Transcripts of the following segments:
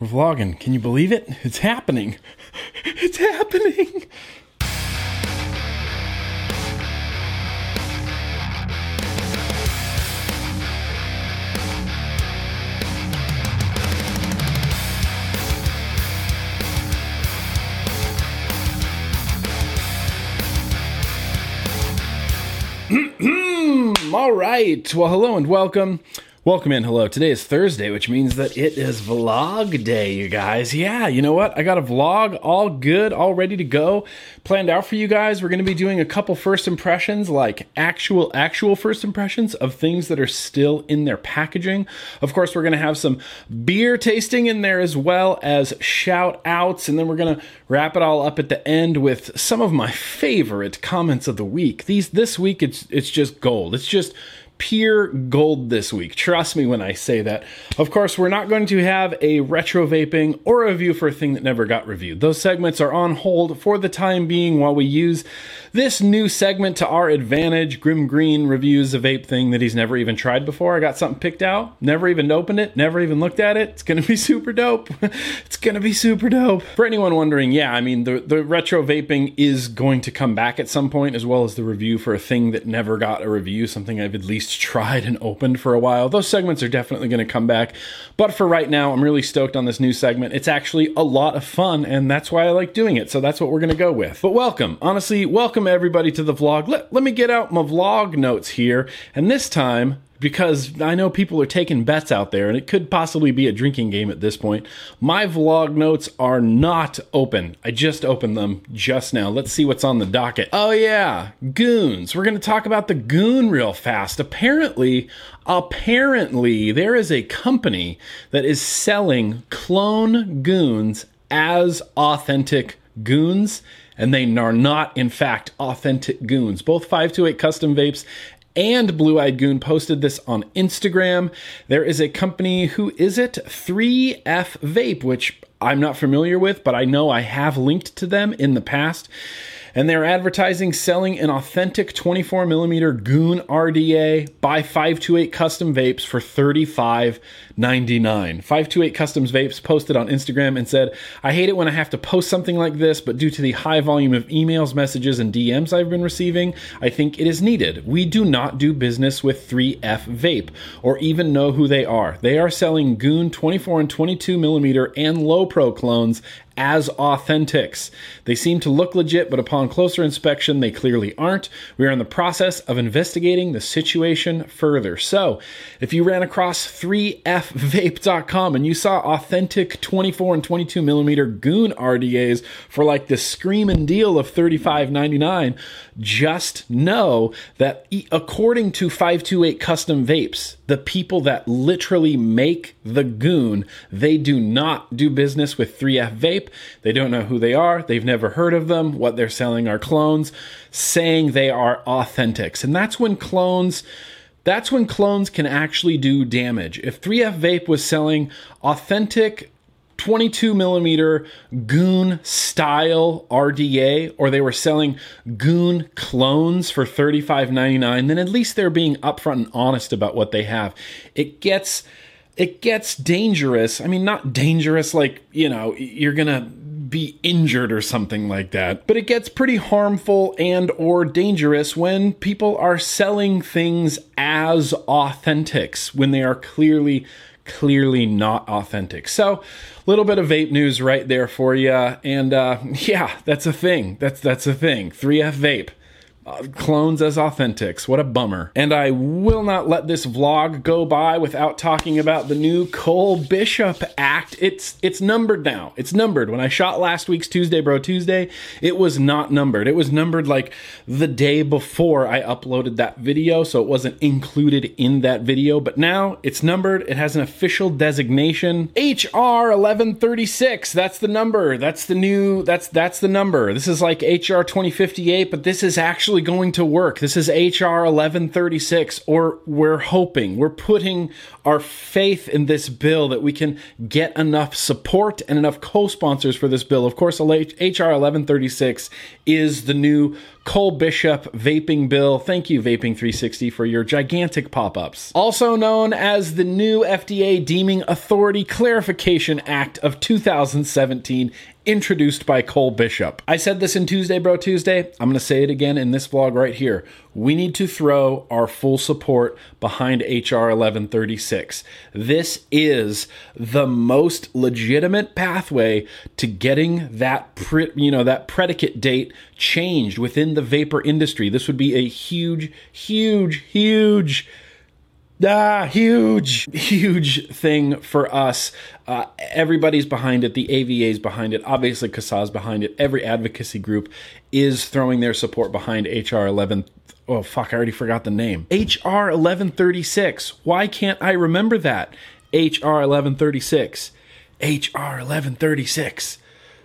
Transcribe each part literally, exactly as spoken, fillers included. We're vlogging. Can you believe it? It's happening. It's happening. All right. Well, hello and welcome. Welcome in, hello. Today is Thursday, which means that it is vlog day, you guys. Yeah, you know what? I got a vlog all good, all ready to go, planned out for you guys. We're going to be doing a couple first impressions, like actual, actual first impressions of things that are still in their packaging. Of course, we're going to have some beer tasting in there as well as shout outs. And then we're going to wrap it all up at the end with some of my favorite comments of the week. These, this week, it's, it's just gold. It's just pure gold this week. Trust me when I say that. Of course, we're not going to have a retro vaping or a review for a thing that never got reviewed. Those segments are on hold for the time being while we use this new segment to our advantage. Grim Green reviews a vape thing that he's never even tried before. I got something picked out, never even opened it, never even looked at it. It's gonna be super dope. It's gonna be super dope. For anyone wondering, yeah, I mean, the, the retro vaping is going to come back at some point, as well as the review for a thing that never got a review, something I've at least tried and opened for a while. Those segments are definitely going to come back, but for right now, I'm really stoked on this new segment. It's actually a lot of fun, and that's why I like doing it, so that's what we're going to go with. But welcome, honestly, welcome everybody to the vlog. Let, let me get out my vlog notes here, and this time, because I know people are taking bets out there, and it could possibly be a drinking game at this point, my vlog notes are not open. I just opened them just now. Let's see what's on the docket. Oh yeah, goons. We're gonna talk about the goon real fast. Apparently, apparently, there is a company that is selling clone goons as authentic goons, and they are not, in fact, authentic goons. Both five two eight Custom Vapes and Blue-Eyed Goon posted this on Instagram. There is a company, who is it? three F Vape, which I'm not familiar with, but I know I have linked to them in the past. And they're advertising selling an authentic twenty-four millimeter Goon R D A by five two eight Custom Vapes for thirty-five ninety-nine. five two eight Customs Vapes posted on Instagram and said, "I hate it when I have to post something like this, but due to the high volume of emails, messages, and D Ms I've been receiving, I think it is needed. We do not do business with three F Vape or even know who they are. They are selling Goon twenty-four and twenty-two millimeter and Low Pro clones as authentics. They seem to look legit, but upon closer inspection, they clearly aren't. We are in the process of investigating the situation further." So if you ran across three F vape dot com and you saw authentic twenty-four and twenty-two millimeter Goon R D As for like this screaming deal of thirty-five ninety-nine, just know that according to five two eight Custom Vapes, the people that literally make the Goon, they do not do business with three F Vape. They don't know who they are. They've never heard of them. What they're selling are clones, saying they are authentics. And that's when clones, that's when clones can actually do damage. If three F Vape was selling authentic twenty-two millimeter Goon style R D A, or they were selling Goon clones for thirty-five ninety-nine, then at least they're being upfront and honest about what they have. It gets... It gets dangerous. I mean, not dangerous like, you know, you're gonna be injured or something like that, but it gets pretty harmful and or dangerous when people are selling things as authentics when they are clearly, clearly not authentic. So, little bit of vape news right there for you. And uh, yeah, that's a thing. That's, that's a thing. three F Vape. Uh, clones as authentics. What a bummer. And I will not let this vlog go by without talking about the new Cole Bishop act. It's it's numbered now. It's numbered. When I shot last week's Tuesday Bro Tuesday, it was not numbered. It was numbered like the day before I uploaded that video, so it wasn't included in that video. But now it's numbered. It has an official designation. H R eleven thirty-six. That's the number. That's the new, that's, that's the number. This is like H R twenty fifty-eight, but this is actually going to work. This is H R eleven thirty-six, or we're hoping, we're putting our faith in this bill that we can get enough support and enough co-sponsors for this bill. Of course, H R eleven thirty-six is the new Cole Bishop, Vaping Bill. Thank you, Vaping three sixty, for your gigantic pop-ups. Also known as the new F D A Deeming Authority Clarification Act of two thousand seventeen, introduced by Cole Bishop. I said this in Tuesday, Bro Tuesday. I'm going to say it again in this vlog right here. We need to throw our full support behind H R eleven thirty-six. This is the most legitimate pathway to getting that pre- you know, that predicate date changed within the vapor industry. This would be a huge, huge, huge Ah, huge, huge thing for us. Uh, everybody's behind it. The A V A's behind it. Obviously, CASA's behind it. Every advocacy group is throwing their support behind H R eleven. Oh, fuck, I already forgot the name. H R eleven thirty-six. Why can't I remember that? H R eleven thirty-six. H R eleven thirty-six.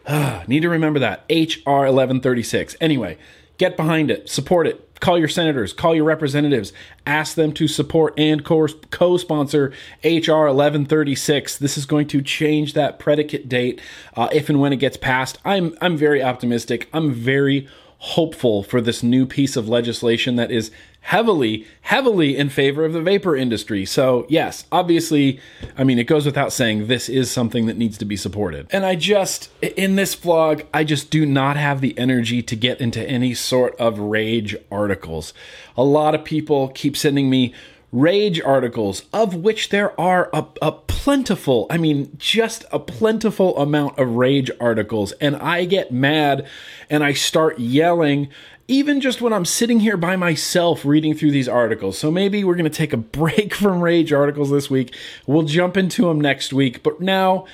Ah, need to remember that. H R eleven thirty-six. Anyway, get behind it. Support it. Call your senators, call your representatives, ask them to support and co-sponsor H R eleven thirty-six. This is going to change that predicate date uh, if and when it gets passed. I'm I'm very optimistic. I'm very hopeful for this new piece of legislation that is heavily, heavily in favor of the vapor industry. So yes, obviously, I mean, it goes without saying, this is something that needs to be supported. And I just, in this vlog, I just do not have the energy to get into any sort of rage articles. A lot of people keep sending me rage articles, of which there are a, a plentiful, I mean, just a plentiful amount of rage articles. And I get mad and I start yelling, even just when I'm sitting here by myself reading through these articles. So maybe we're going to take a break from rage articles this week. We'll jump into them next week. But now,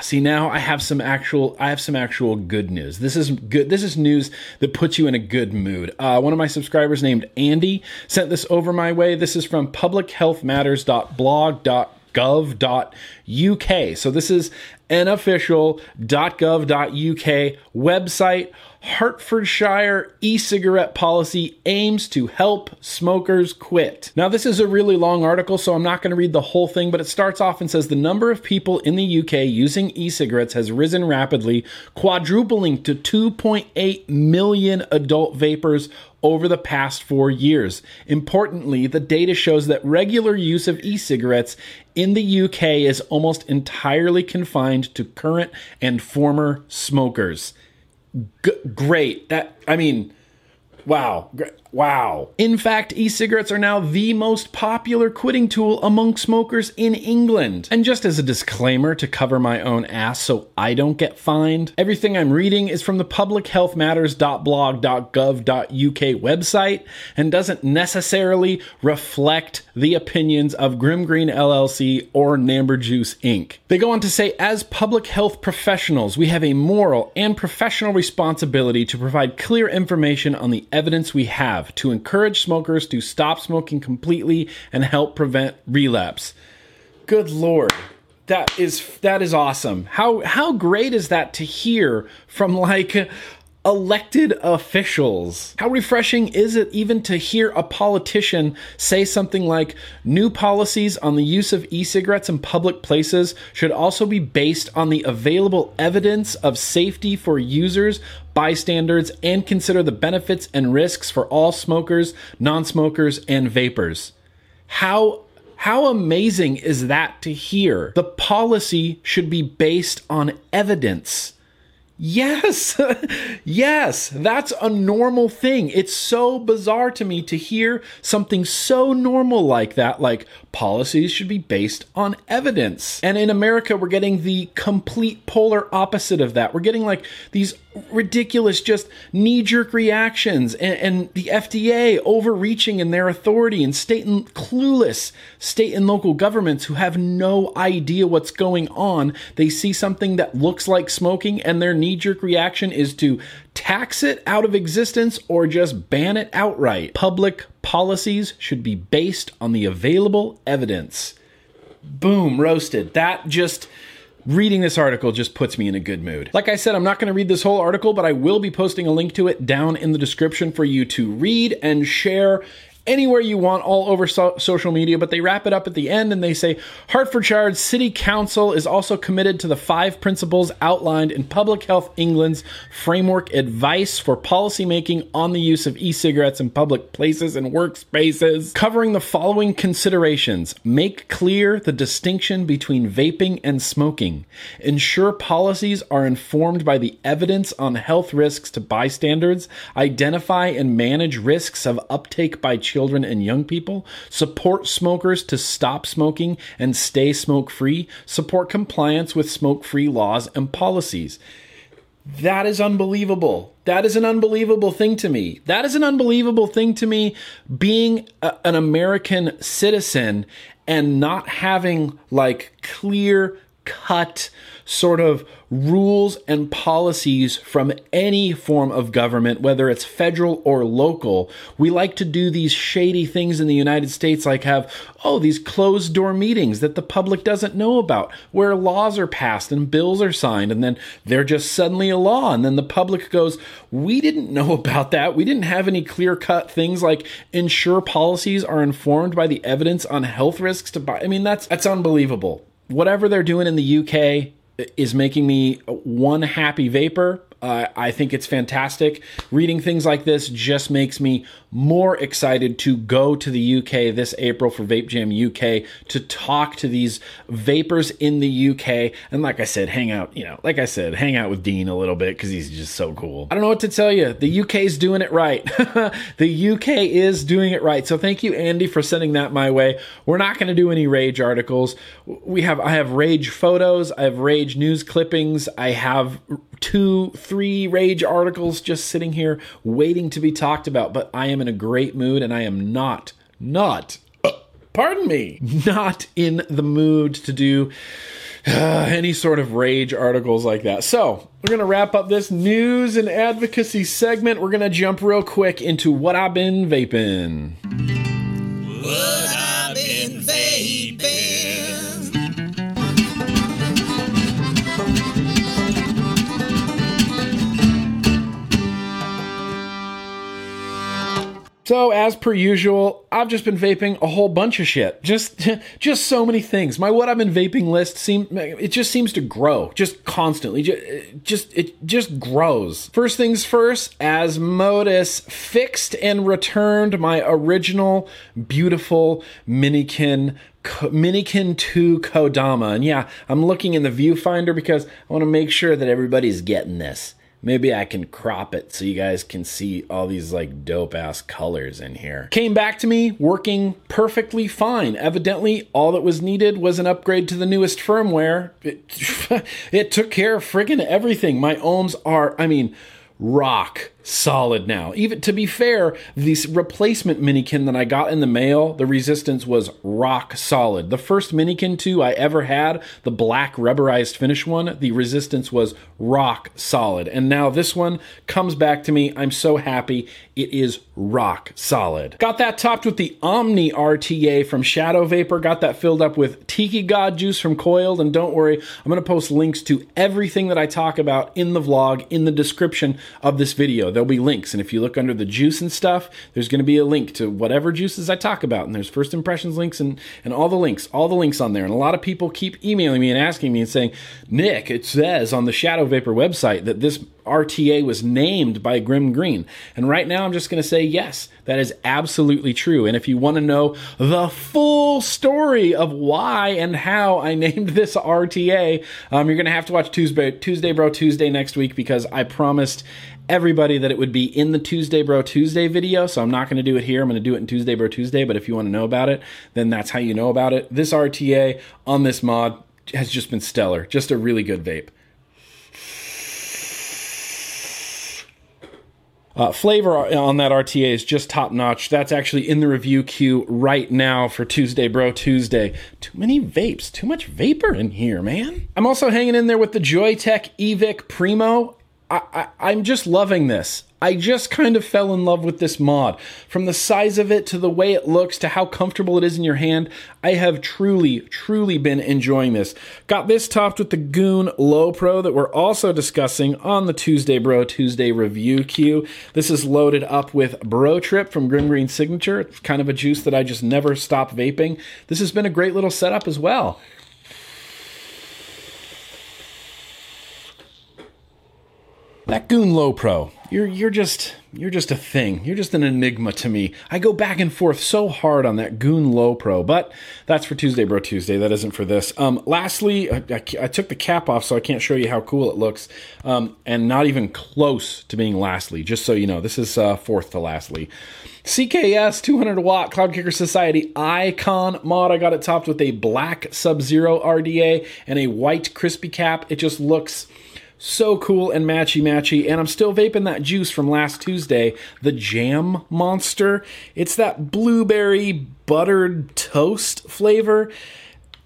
see, now I have some actual, I have some actual good news. This is good. This is news that puts you in a good mood. Uh, one of my subscribers named Andy sent this over my way. This is from public health matters dot blog dot gov dot U K. So this is an official .gov.uk website. Hertfordshire e-cigarette policy aims to help smokers quit. Now, this is a really long article, so I'm not going to read the whole thing, but it starts off and says the number of people in the U K using e-cigarettes has risen rapidly, quadrupling to two point eight million adult vapers over the past four years. Importantly, the data shows that regular use of e-cigarettes in the U K is almost entirely confined to current and former smokers. G- great. That, I mean, wow. G- wow. In fact, e-cigarettes are now the most popular quitting tool among smokers in England. And just as a disclaimer to cover my own ass so I don't get fined, everything I'm reading is from the public health matters dot blog dot gov dot U K website and doesn't necessarily reflect the opinions of Grim Green L L C or Namber Juice Incorporated. They go on to say, as public health professionals, we have a moral and professional responsibility to provide clear information on the evidence we have to encourage smokers to stop smoking completely and help prevent relapse. Good Lord. That is, that is awesome. How, how great is that to hear from, like, elected officials? How refreshing is it even to hear a politician say something like, new policies on the use of e-cigarettes in public places should also be based on the available evidence of safety for users, bystanders, and consider the benefits and risks for all smokers, non-smokers, and vapors. How How amazing is that to hear? The policy should be based on evidence. Yes, yes, that's a normal thing. It's so bizarre to me to hear something so normal like that, like policies should be based on evidence. And in America, we're getting the complete polar opposite of that. We're getting like these ridiculous, just knee-jerk reactions and, and the F D A overreaching in their authority and state and clueless state and local governments who have no idea what's going on. They see something that looks like smoking and their knee-jerk reaction is to tax it out of existence or just ban it outright. Public policies should be based on the available evidence. Boom, roasted. That just... Reading this article just puts me in a good mood. Like I said, I'm not going to read this whole article, but I will be posting a link to it down in the description for you to read and share anywhere you want, all over so social media, but they wrap it up at the end and they say, Hertfordshire's City Council is also committed to the five principles outlined in Public Health England's framework advice for policymaking on the use of e-cigarettes in public places and workspaces, covering the following considerations. Make clear the distinction between vaping and smoking. Ensure policies are informed by the evidence on health risks to bystanders. Identify and manage risks of uptake by children and young people. Support smokers to stop smoking and stay smoke-free. Support compliance with smoke-free laws and policies. That is unbelievable. That is an unbelievable thing to me. That is an unbelievable thing to me, being a, an American citizen and not having like clear cut sort of rules and policies from any form of government, whether it's federal or local. We like to do these shady things in the United States, like have, oh, these closed door meetings that the public doesn't know about, where laws are passed and bills are signed, and then they're just suddenly a law. And then the public goes, we didn't know about that. We didn't have any clear cut things like ensure policies are informed by the evidence on health risks to buy. I mean, that's, that's unbelievable. Whatever they're doing in the U K is making me one happy vapor. Uh, I think it's fantastic. Reading things like this just makes me more excited to go to the U K this April for Vape Jam U K to talk to these vapors in the U K. And like I said, hang out, you know, like I said, hang out with Dean a little bit because he's just so cool. I don't know what to tell you. The U K is doing it right. The U K is doing it right. So thank you, Andy, for sending that my way. We're not going to do any rage articles. We have, I have rage photos. I have rage news clippings. I have two, three rage articles just sitting here waiting to be talked about, but I am in a great mood and I am not, not, uh, pardon me, not in the mood to do uh, any sort of rage articles like that. So we're going to wrap up this news and advocacy segment. We're going to jump real quick into what I've been vaping. What I've been vaping. So as per usual, I've just been vaping a whole bunch of shit. Just just so many things. My what I've been vaping list seem it just seems to grow just constantly. Just, just it just grows. First things first, Asmodus fixed and returned my original beautiful Minikin Minikin two Kodama. And yeah, I'm looking in the viewfinder because I want to make sure that everybody's getting this. Maybe I can crop it so you guys can see all these like dope ass colors in here. Came back to me working perfectly fine. Evidently, all that was needed was an upgrade to the newest firmware. It, it took care of friggin' everything. My ohms are, I mean, rock solid now. Even to be fair, this replacement Minikin that I got in the mail, the resistance was rock solid. The first Minikin two I ever had, the black rubberized finish one, the resistance was rock solid. And now this one comes back to me. I'm so happy. It is rock solid. Got that topped with the Omni R T A from Shadow Vapor. Got that filled up with Tiki God Juice from Coiled. And don't worry, I'm going to post links to everything that I talk about in the vlog in the description of this video. There'll be links, and if you look under the juice and stuff, there's going to be a link to whatever juices I talk about, and there's first impressions links and and all the links, all the links on there. And a lot of people keep emailing me and asking me and saying, Nick, it says on the Shadow Vapor website that this R T A was named by Grim Green. And right now I'm just going to say yes, that is absolutely true. And if you want to know the full story of why and how I named this R T A, um, you're going to have to watch Tuesday, Tuesday Bro Tuesday next week, because I promised everybody that it would be in the Tuesday Bro Tuesday video. So I'm not going to do it here. I'm going to do it in Tuesday Bro Tuesday. But if you want to know about it, then that's how you know about it. This R T A on this mod has just been stellar. Just a really good vape. Uh, flavor on that R T A is just top-notch. That's actually in the review queue right now for Tuesday Bro Tuesday. Too many vapes. Too much vapor in here, man. I'm also hanging in there with the Joytech Evic Primo. I, I, I'm just loving this. I just kind of fell in love with this mod. From the size of it to the way it looks to how comfortable it is in your hand, I have truly, truly been enjoying this. Got this topped with the Goon Low Pro that we're also discussing on the Tuesday Bro Tuesday review queue. This is loaded up with Bro Trip from Grim Green Signature. It's kind of a juice that I just never stop vaping. This has been a great little setup as well. That Goon Low Pro, you're you're just you're just a thing. You're just an enigma to me. I go back and forth so hard on that Goon Low Pro, but that's for Tuesday Bro Tuesday. That isn't for this. Um, lastly, I, I, I took the cap off, so I can't show you how cool it looks, um, and not even close to being lastly. Just so you know, this is uh, fourth to lastly. C K S two hundred watt Cloud Kicker Society Icon mod. I got it topped with a black Sub-Zero R D A and a white crispy cap. It just looks so cool and matchy-matchy, and I'm still vaping that juice from last Tuesday, the Jam Monster. It's that blueberry buttered toast flavor.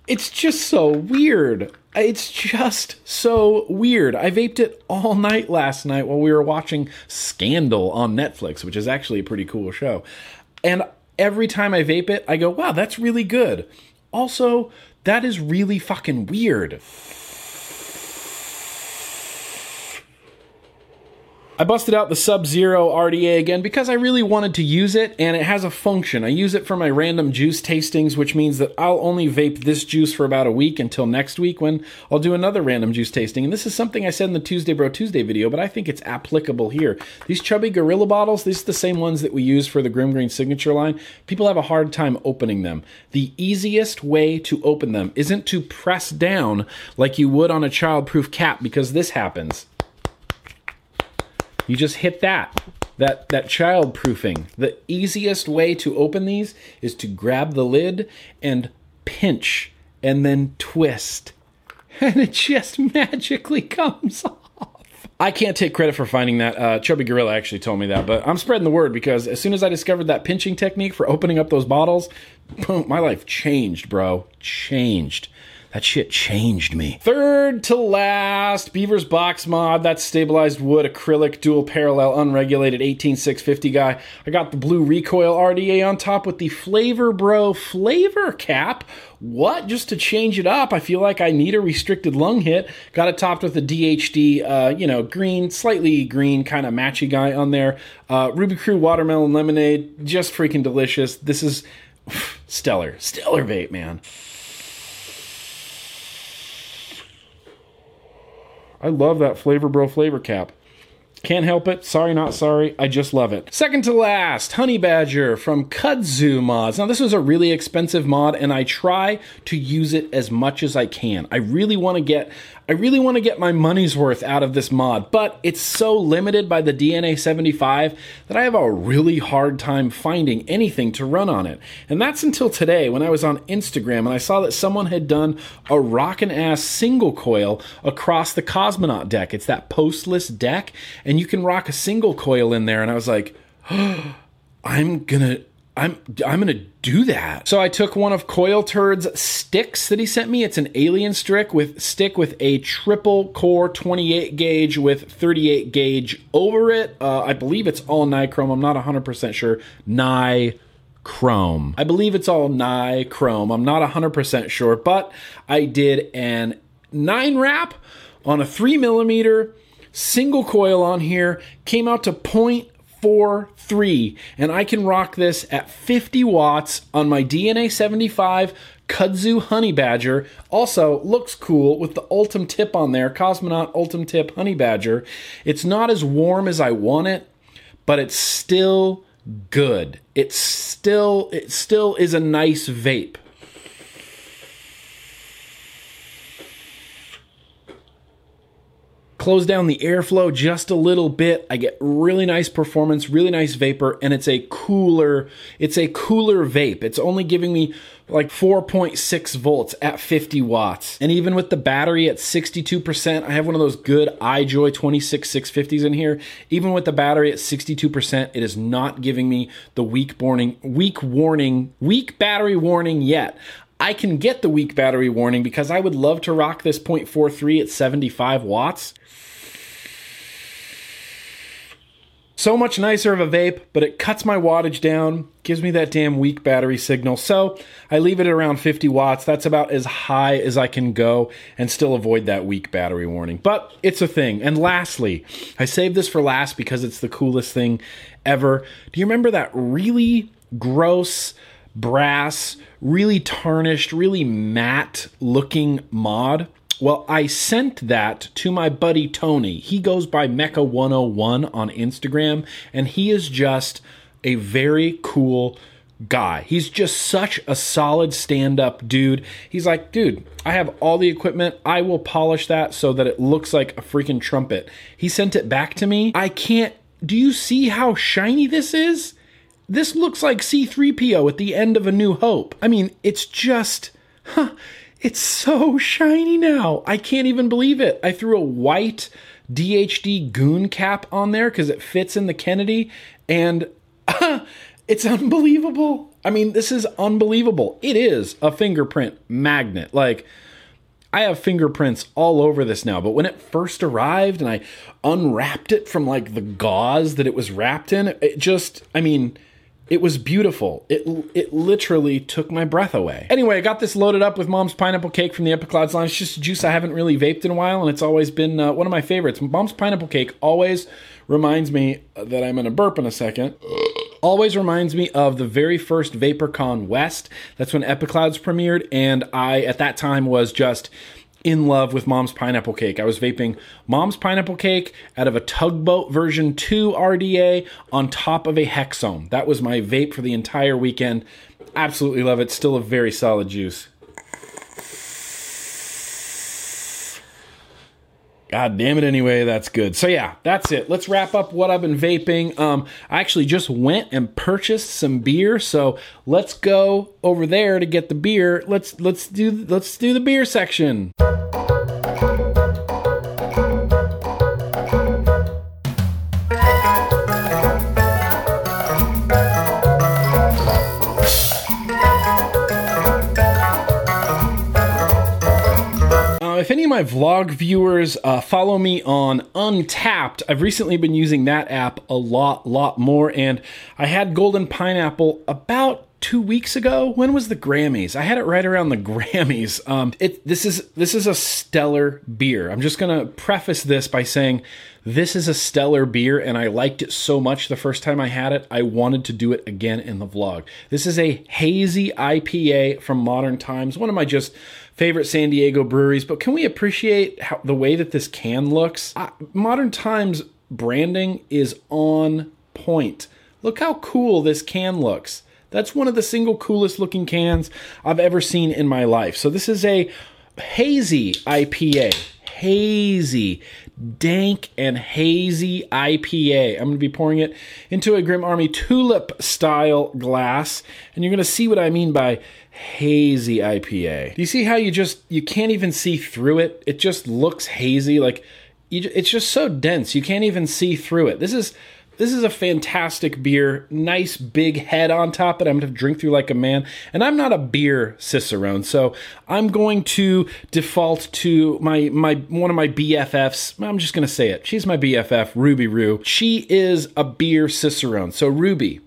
It's just so weird. It's just so weird. I vaped it all night last night while we were watching Scandal on Netflix, which is actually a pretty cool show. And every time I vape it, I go, wow, that's really good. Also, that is really fucking weird. I busted out the Sub-Zero R D A again because I really wanted to use it, and it has a function. I use it for my random juice tastings, which means that I'll only vape this juice for about a week until next week when I'll do another random juice tasting. And this is something I said in the Tuesday Bro Tuesday video, but I think it's applicable here. These chubby gorilla bottles, these are the same ones that we use for the Grim Green Signature line. People have a hard time opening them. The easiest way to open them isn't to press down like you would on a childproof cap, because this happens. You just hit that, that, that child proofing. The easiest way to open these is to grab the lid and pinch and then twist. And it just magically comes off. I can't take credit for finding that. Uh, Chubby Gorilla actually told me that, but I'm spreading the word, because as soon as I discovered that pinching technique for opening up those bottles, boom, my life changed, bro. Changed. That shit changed me. Third to last, Beaver's Box mod. That's stabilized wood, acrylic, dual parallel, unregulated eighteen six fifty guy. I got the blue recoil R D A on top with the Flavor Bro flavor cap. What? Just to change it up. I feel like I need a restricted lung hit. Got it topped with a D H D, uh, you know, green, slightly green kind of matchy guy on there. Uh, Ruby Crew watermelon lemonade. Just freaking delicious. This is stellar. Stellar vape, man. I love that Flavor Bro flavor cap. Can't help it. Sorry, not sorry. I just love it. Second to last, Honey Badger from Kudzu Mods. Now, this was a really expensive mod, and I try to use it as much as I can. I really want to get... I really want to get my money's worth out of this mod, but it's so limited by the D N A seventy-five that I have a really hard time finding anything to run on it. And that's until today, when I was on Instagram and I saw that someone had done a rockin' ass single coil across the Cosmonaut deck. It's that postless deck, and you can rock a single coil in there. And I was like, oh, I'm gonna... I'm I'm gonna do that. So I took one of Coil Turd's sticks that he sent me. It's an alien stick with stick with a triple core twenty-eight gauge with thirty-eight gauge over it. Uh, I believe it's all nichrome. I'm not one hundred percent sure. Nichrome. Chrome. I believe it's all nichrome. I'm not one hundred percent sure, but I did an nine wrap on a three millimeter single coil on here. Came out to point. Four, three, and I can rock this at fifty watts on my D N A seventy-five Kudzu Honey Badger. Also looks cool with the Ultim tip on there, Cosmonaut Ultim tip Honey Badger. It's not as warm as I want it, but it's still good. It's still, it still is a nice vape. Close down the airflow just a little bit. I get really nice performance, really nice vapor, and it's a cooler, it's a cooler vape. It's only giving me like four point six volts at fifty watts. And even with the battery at sixty-two percent, I have one of those good iJoy twenty-six six fifties in here. Even with the battery at sixty-two percent, it is not giving me the weak warning, weak warning, weak battery warning yet. I can get the weak battery warning because I would love to rock this point four three at seventy-five watts. So much nicer of a vape, but it cuts my wattage down, gives me that damn weak battery signal. So I leave it at around fifty watts. That's about as high as I can go and still avoid that weak battery warning. But it's a thing. And lastly, I saved this for last because it's the coolest thing ever. Do you remember that really gross brass, really tarnished, really matte looking mod? Well, I sent that to my buddy Tony. He goes by Mecha one oh one on Instagram, and he is just a very cool guy. He's just such a solid stand-up dude. He's like, dude, I have all the equipment. I will polish that so that it looks like a freaking trumpet. He sent it back to me. I can't, do you see how shiny this is? This looks like C three P O at the end of A New Hope. I mean, it's just, huh. It's so shiny now. I can't even believe it. I threw a white D H D goon cap on there because it fits in the Kennedy, and uh, it's unbelievable. I mean, this is unbelievable. It is a fingerprint magnet. Like, I have fingerprints all over this now, but when it first arrived and I unwrapped it from like the gauze that it was wrapped in, it just, I mean, it was beautiful. It it literally took my breath away. Anyway, I got this loaded up with Mom's Pineapple Cake from the Epic Clouds line. It's just a juice I haven't really vaped in a while, and it's always been uh, one of my favorites. Mom's Pineapple Cake always reminds me that I'm going to burp in a second. Always reminds me of the very first VaporCon West. That's when Epic Clouds premiered, and I, at that time, was just in love with Mom's Pineapple Cake. I was vaping Mom's Pineapple Cake out of a Tugboat version two R D A on top of a Hexome. That was my vape for the entire weekend. Absolutely love it. Still a very solid juice. God damn it, anyway, that's good. So yeah, that's it. Let's wrap up what I've been vaping. Um, I actually just went and purchased some beer, so let's go over there to get the beer. Let's let's do let's do the beer section. If any of my vlog viewers uh, follow me on Untappd, I've recently been using that app a lot, lot more, and I had Golden Pineapple about two weeks ago. When was the Grammys? I had it right around the Grammys. Um, it, this is this is a stellar beer. I'm just gonna preface this by saying this is a stellar beer, and I liked it so much the first time I had it, I wanted to do it again in the vlog. This is a hazy I P A from Modern Times, one of my just favorite San Diego breweries, but can we appreciate how, the way that this can looks? I, Modern Times branding is on point. Look how cool this can looks. That's one of the single coolest looking cans I've ever seen in my life. So this is a hazy I P A. Hazy, dank and hazy I P A. I'm going to be pouring it into a Grim Army tulip style glass, and you're going to see what I mean by hazy I P A. Do you see how you just, you can't even see through it? It just looks hazy. Like, you, it's just so dense, you can't even see through it. This is This is a fantastic beer, nice big head on top that I'm gonna drink through like a man. And I'm not a beer cicerone, so I'm going to default to my my one of my B F Fs. I'm just gonna say it. She's my B F F, Ruby Roo. She is a beer cicerone. So Ruby,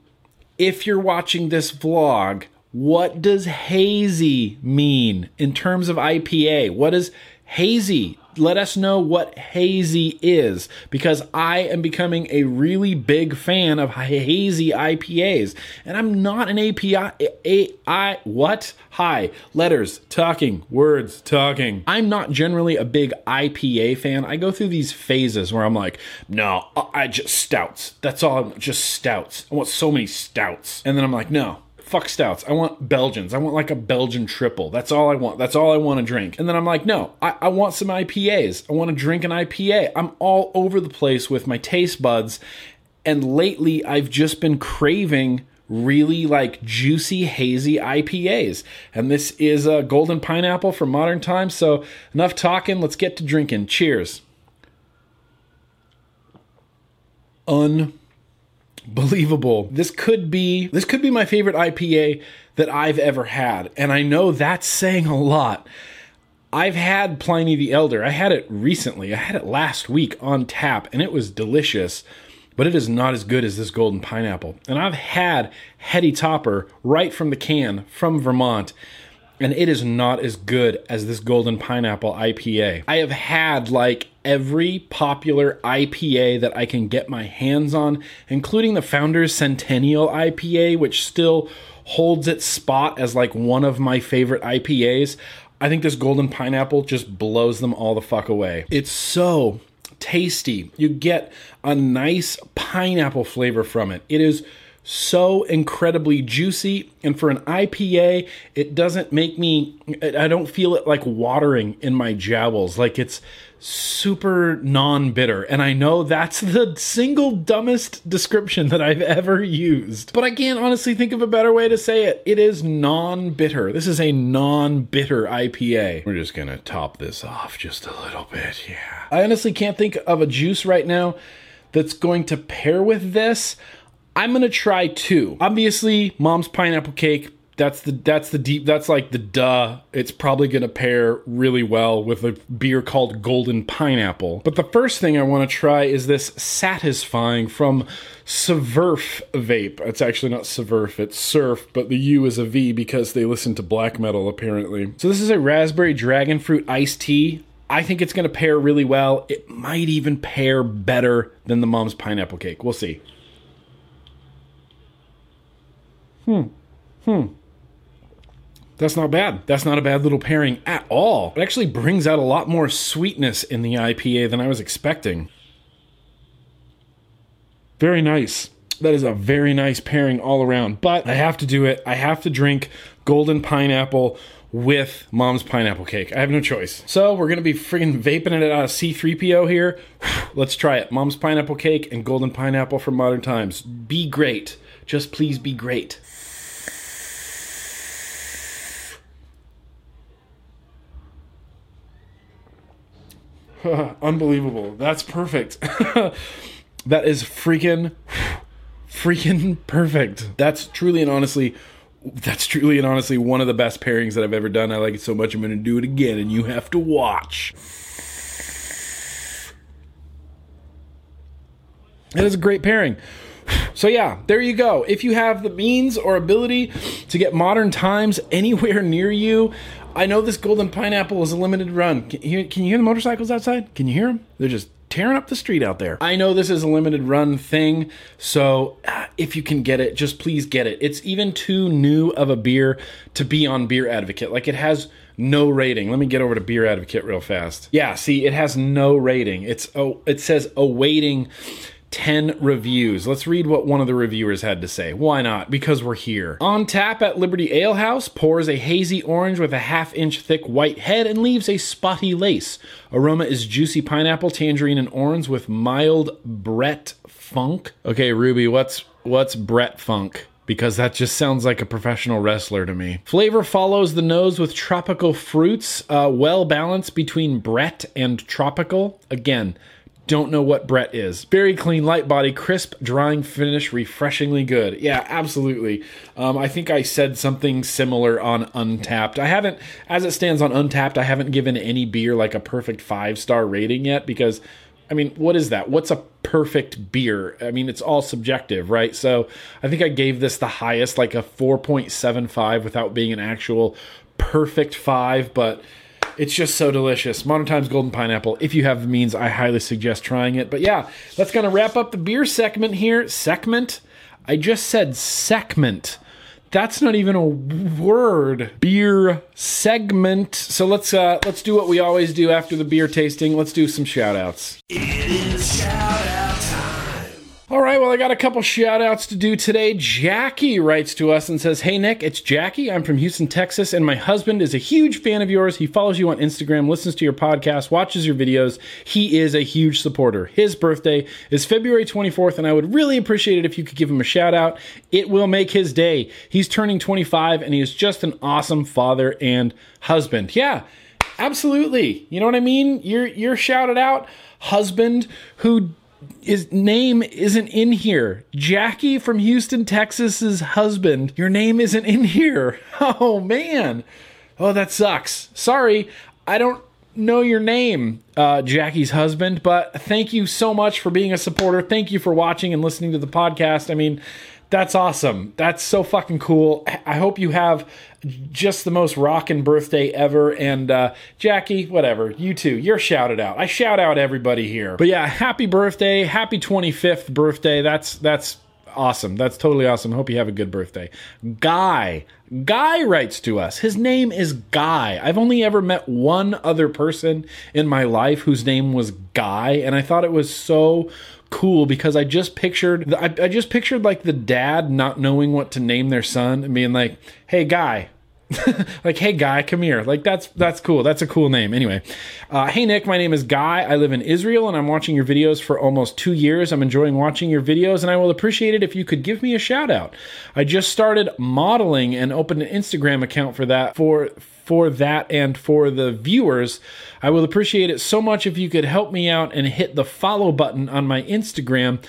if you're watching this vlog, what does hazy mean in terms of I P A? What is hazy? Let us know what hazy is, because I am becoming a really big fan of hazy I P As, and I'm not an A P I, a, I, what? Hi, letters, talking, words, talking. I'm not generally a big I P A fan. I go through these phases where I'm like, no, I just stouts. That's all, just stouts. I want so many stouts. And then I'm like, no. Fuck stouts. I want Belgians. I want like a Belgian triple. That's all I want. That's all I want to drink. And then I'm like, no, I, I want some I P As. I want to drink an I P A. I'm all over the place with my taste buds. And lately I've just been craving really like juicy, hazy I P As. And this is a Golden Pineapple from Modern Times. So enough talking. Let's get to drinking. Cheers. Unbelievable. This could be this could be my favorite I P A that I've ever had, and I know that's saying a lot. I've had Pliny the Elder. I had it recently. I had it last week on tap, and it was delicious. but it is not as good as this Golden Pineapple. And I've had Heady Topper right from the can from Vermont, and it is not as good as this Golden Pineapple I P A. I have had like every popular I P A that I can get my hands on, including the Founders Centennial I P A, which still holds its spot as like one of my favorite I P As. I think this Golden Pineapple just blows them all the fuck away. It's so tasty. You get a nice pineapple flavor from it. It is so incredibly juicy, and for an I P A, it doesn't make me, I don't feel it like watering in my jowls. Like, it's super non-bitter, and I know that's the single dumbest description that I've ever used, but I can't honestly think of a better way to say it. It is non-bitter. This is a non-bitter I P A. We're just gonna top this off just a little bit, yeah. I honestly can't think of a juice right now that's going to pair with this. I'm gonna try two. Obviously, Mom's Pineapple Cake, that's the that's the deep, that's like the duh. It's probably gonna pair really well with a beer called Golden Pineapple. But the first thing I wanna try is this Satisfying from Sub-Zero Vape. It's actually not Sub-Zero, it's Surf, but the U is a V because they listen to black metal apparently. So this is a raspberry dragon fruit iced tea. I think it's gonna pair really well. It might even pair better than the Mom's Pineapple Cake, we'll see. Hmm, hmm. That's not bad. That's not a bad little pairing at all. It actually brings out a lot more sweetness in the I P A than I was expecting. Very nice. That is a very nice pairing all around, but I have to do it. I have to drink Golden Pineapple with Mom's Pineapple Cake. I have no choice. So we're gonna be freaking vaping it out of C three P O here. Let's try it. Mom's Pineapple Cake and Golden Pineapple from Modern Times. Be great. Just please be great. Unbelievable. That's perfect. That is freaking, freaking perfect. That's truly and honestly, that's truly and honestly one of the best pairings that I've ever done. I like it so much, I'm gonna do it again, and you have to watch. That is a great pairing. So yeah, there you go. If you have the means or ability to get Modern Times anywhere near you, I know this Golden Pineapple is a limited run. Can you, can you hear the motorcycles outside? Can you hear them? They're just tearing up the street out there. I know this is a limited run thing, so uh, if you can get it, just please get it. It's even too new of a beer to be on Beer Advocate. Like, it has no rating. Let me get over to Beer Advocate real fast. Yeah, see, it has no rating. It's oh, it says awaiting ten reviews. Let's read what one of the reviewers had to say. Why not? Because we're here. On tap at Liberty Ale House, pours a hazy orange with a half inch thick white head and leaves a spotty lace. Aroma is juicy pineapple, tangerine, and orange with mild Brett funk. Okay, Ruby, what's what's Brett funk? Because that just sounds like a professional wrestler to me. Flavor follows the nose with tropical fruits, uh, well balanced between Brett and tropical. Again, don't know what Brett is. Very clean, light body, crisp, drying finish, refreshingly good. Yeah, absolutely. Um, I think I said something similar on Untappd. I haven't, as it stands on Untappd, I haven't given any beer like a perfect five-star rating yet because, I mean, what is that? What's a perfect beer? I mean, it's all subjective, right? So I think I gave this the highest, like a four point seven five without being an actual perfect five, but it's just so delicious. Modern Times Golden Pineapple. If you have the means, I highly suggest trying it. But yeah, that's going to wrap up the beer segment here. Segment? I just said segment. That's not even a word. Beer segment. So let's uh, let's do what we always do after the beer tasting. Let's do some shout-outs. It is shout-out time. All right, well, I got a couple shout-outs to do today. Jackie writes to us and says, "Hey, Nick, it's Jackie. I'm from Houston, Texas, and my husband is a huge fan of yours. He follows you on Instagram, listens to your podcast, watches your videos. He is a huge supporter. His birthday is February twenty-fourth, and I would really appreciate it if you could give him a shout-out. It will make his day. He's turning twenty-five, and he is just an awesome father and husband." Yeah, absolutely. You know what I mean? You're, you're shouted out. Husband who... his name isn't in here. Jackie from Houston, Texas's husband. Your name isn't in here. Oh, man. Oh, that sucks. Sorry. I don't know your name, uh, Jackie's husband, but thank you so much for being a supporter. Thank you for watching and listening to the podcast. I mean, that's awesome. That's so fucking cool. I hope you have just the most rockin' birthday ever. And uh, Jackie, whatever, you too. You're shouted out. I shout out everybody here. But yeah, happy birthday. Happy twenty-fifth birthday. That's that's awesome. That's totally awesome. Hope you have a good birthday. Guy. Guy writes to us. His name is Guy. I've only ever met one other person in my life whose name was Guy, and I thought it was so cool because I just pictured, I, I just pictured like the dad not knowing what to name their son and being like, "Hey, Guy." Like, "Hey, Guy, come here." Like, that's that's cool. That's a cool name. Anyway, uh, hey, Nick, my name is Guy. I live in Israel, and I'm watching your videos for almost two years. I'm enjoying watching your videos, and I will appreciate it if you could give me a shout-out. I just started modeling and opened an Instagram account for that, for for that and for the viewers. I will appreciate it so much if you could help me out and hit the follow button on my Instagram,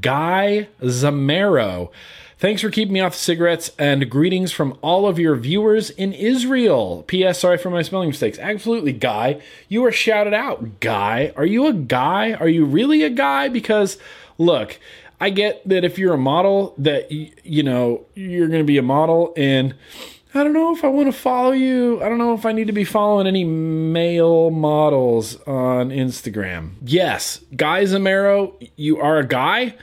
Guy Zamero. Thanks for keeping me off the cigarettes, and greetings from all of your viewers in Israel. P S. Sorry for my spelling mistakes. Absolutely, Guy. You were shouted out, Guy. Are you a guy? Are you really a guy? Because, look, I get that if you're a model, that, you know, you're going to be a model, and I don't know if I want to follow you. I don't know if I need to be following any male models on Instagram. Yes, Guy Zamero, you are a guy.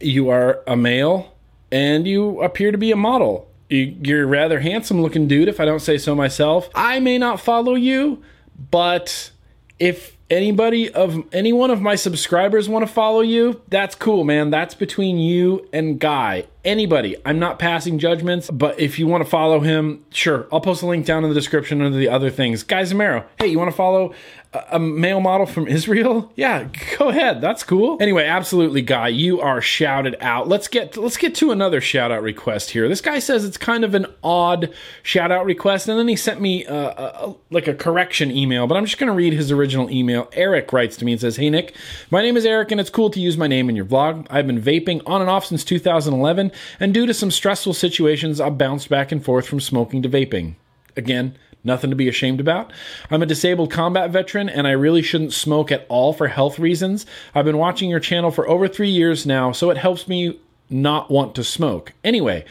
You are a male. And you appear to be a model. You're a rather handsome-looking dude, if I don't say so myself. I may not follow you, but if anybody of any one of my subscribers want to follow you, that's cool, man. That's between you and Guy. Anybody. I'm not passing judgments, but if you want to follow him, sure. I'll post a link down in the description under the other things. Guy Zamero, hey, you want to follow a male model from Israel? Yeah, go ahead. That's cool. Anyway, absolutely, Guy. You are shouted out. Let's get let's get to another shout-out request here. This guy says it's kind of an odd shout-out request, and then he sent me a, a, like a correction email, but I'm just going to read his original email. Eric writes to me and says, "Hey, Nick, my name is Eric, and it's cool to use my name in your vlog. I've been vaping on and off since two thousand eleven, and due to some stressful situations, I've bounced back and forth from smoking to vaping. Again, nothing to be ashamed about. I'm a disabled combat veteran, and I really shouldn't smoke at all for health reasons. I've been watching your channel for over three years now, so it helps me not want to smoke. Anyway,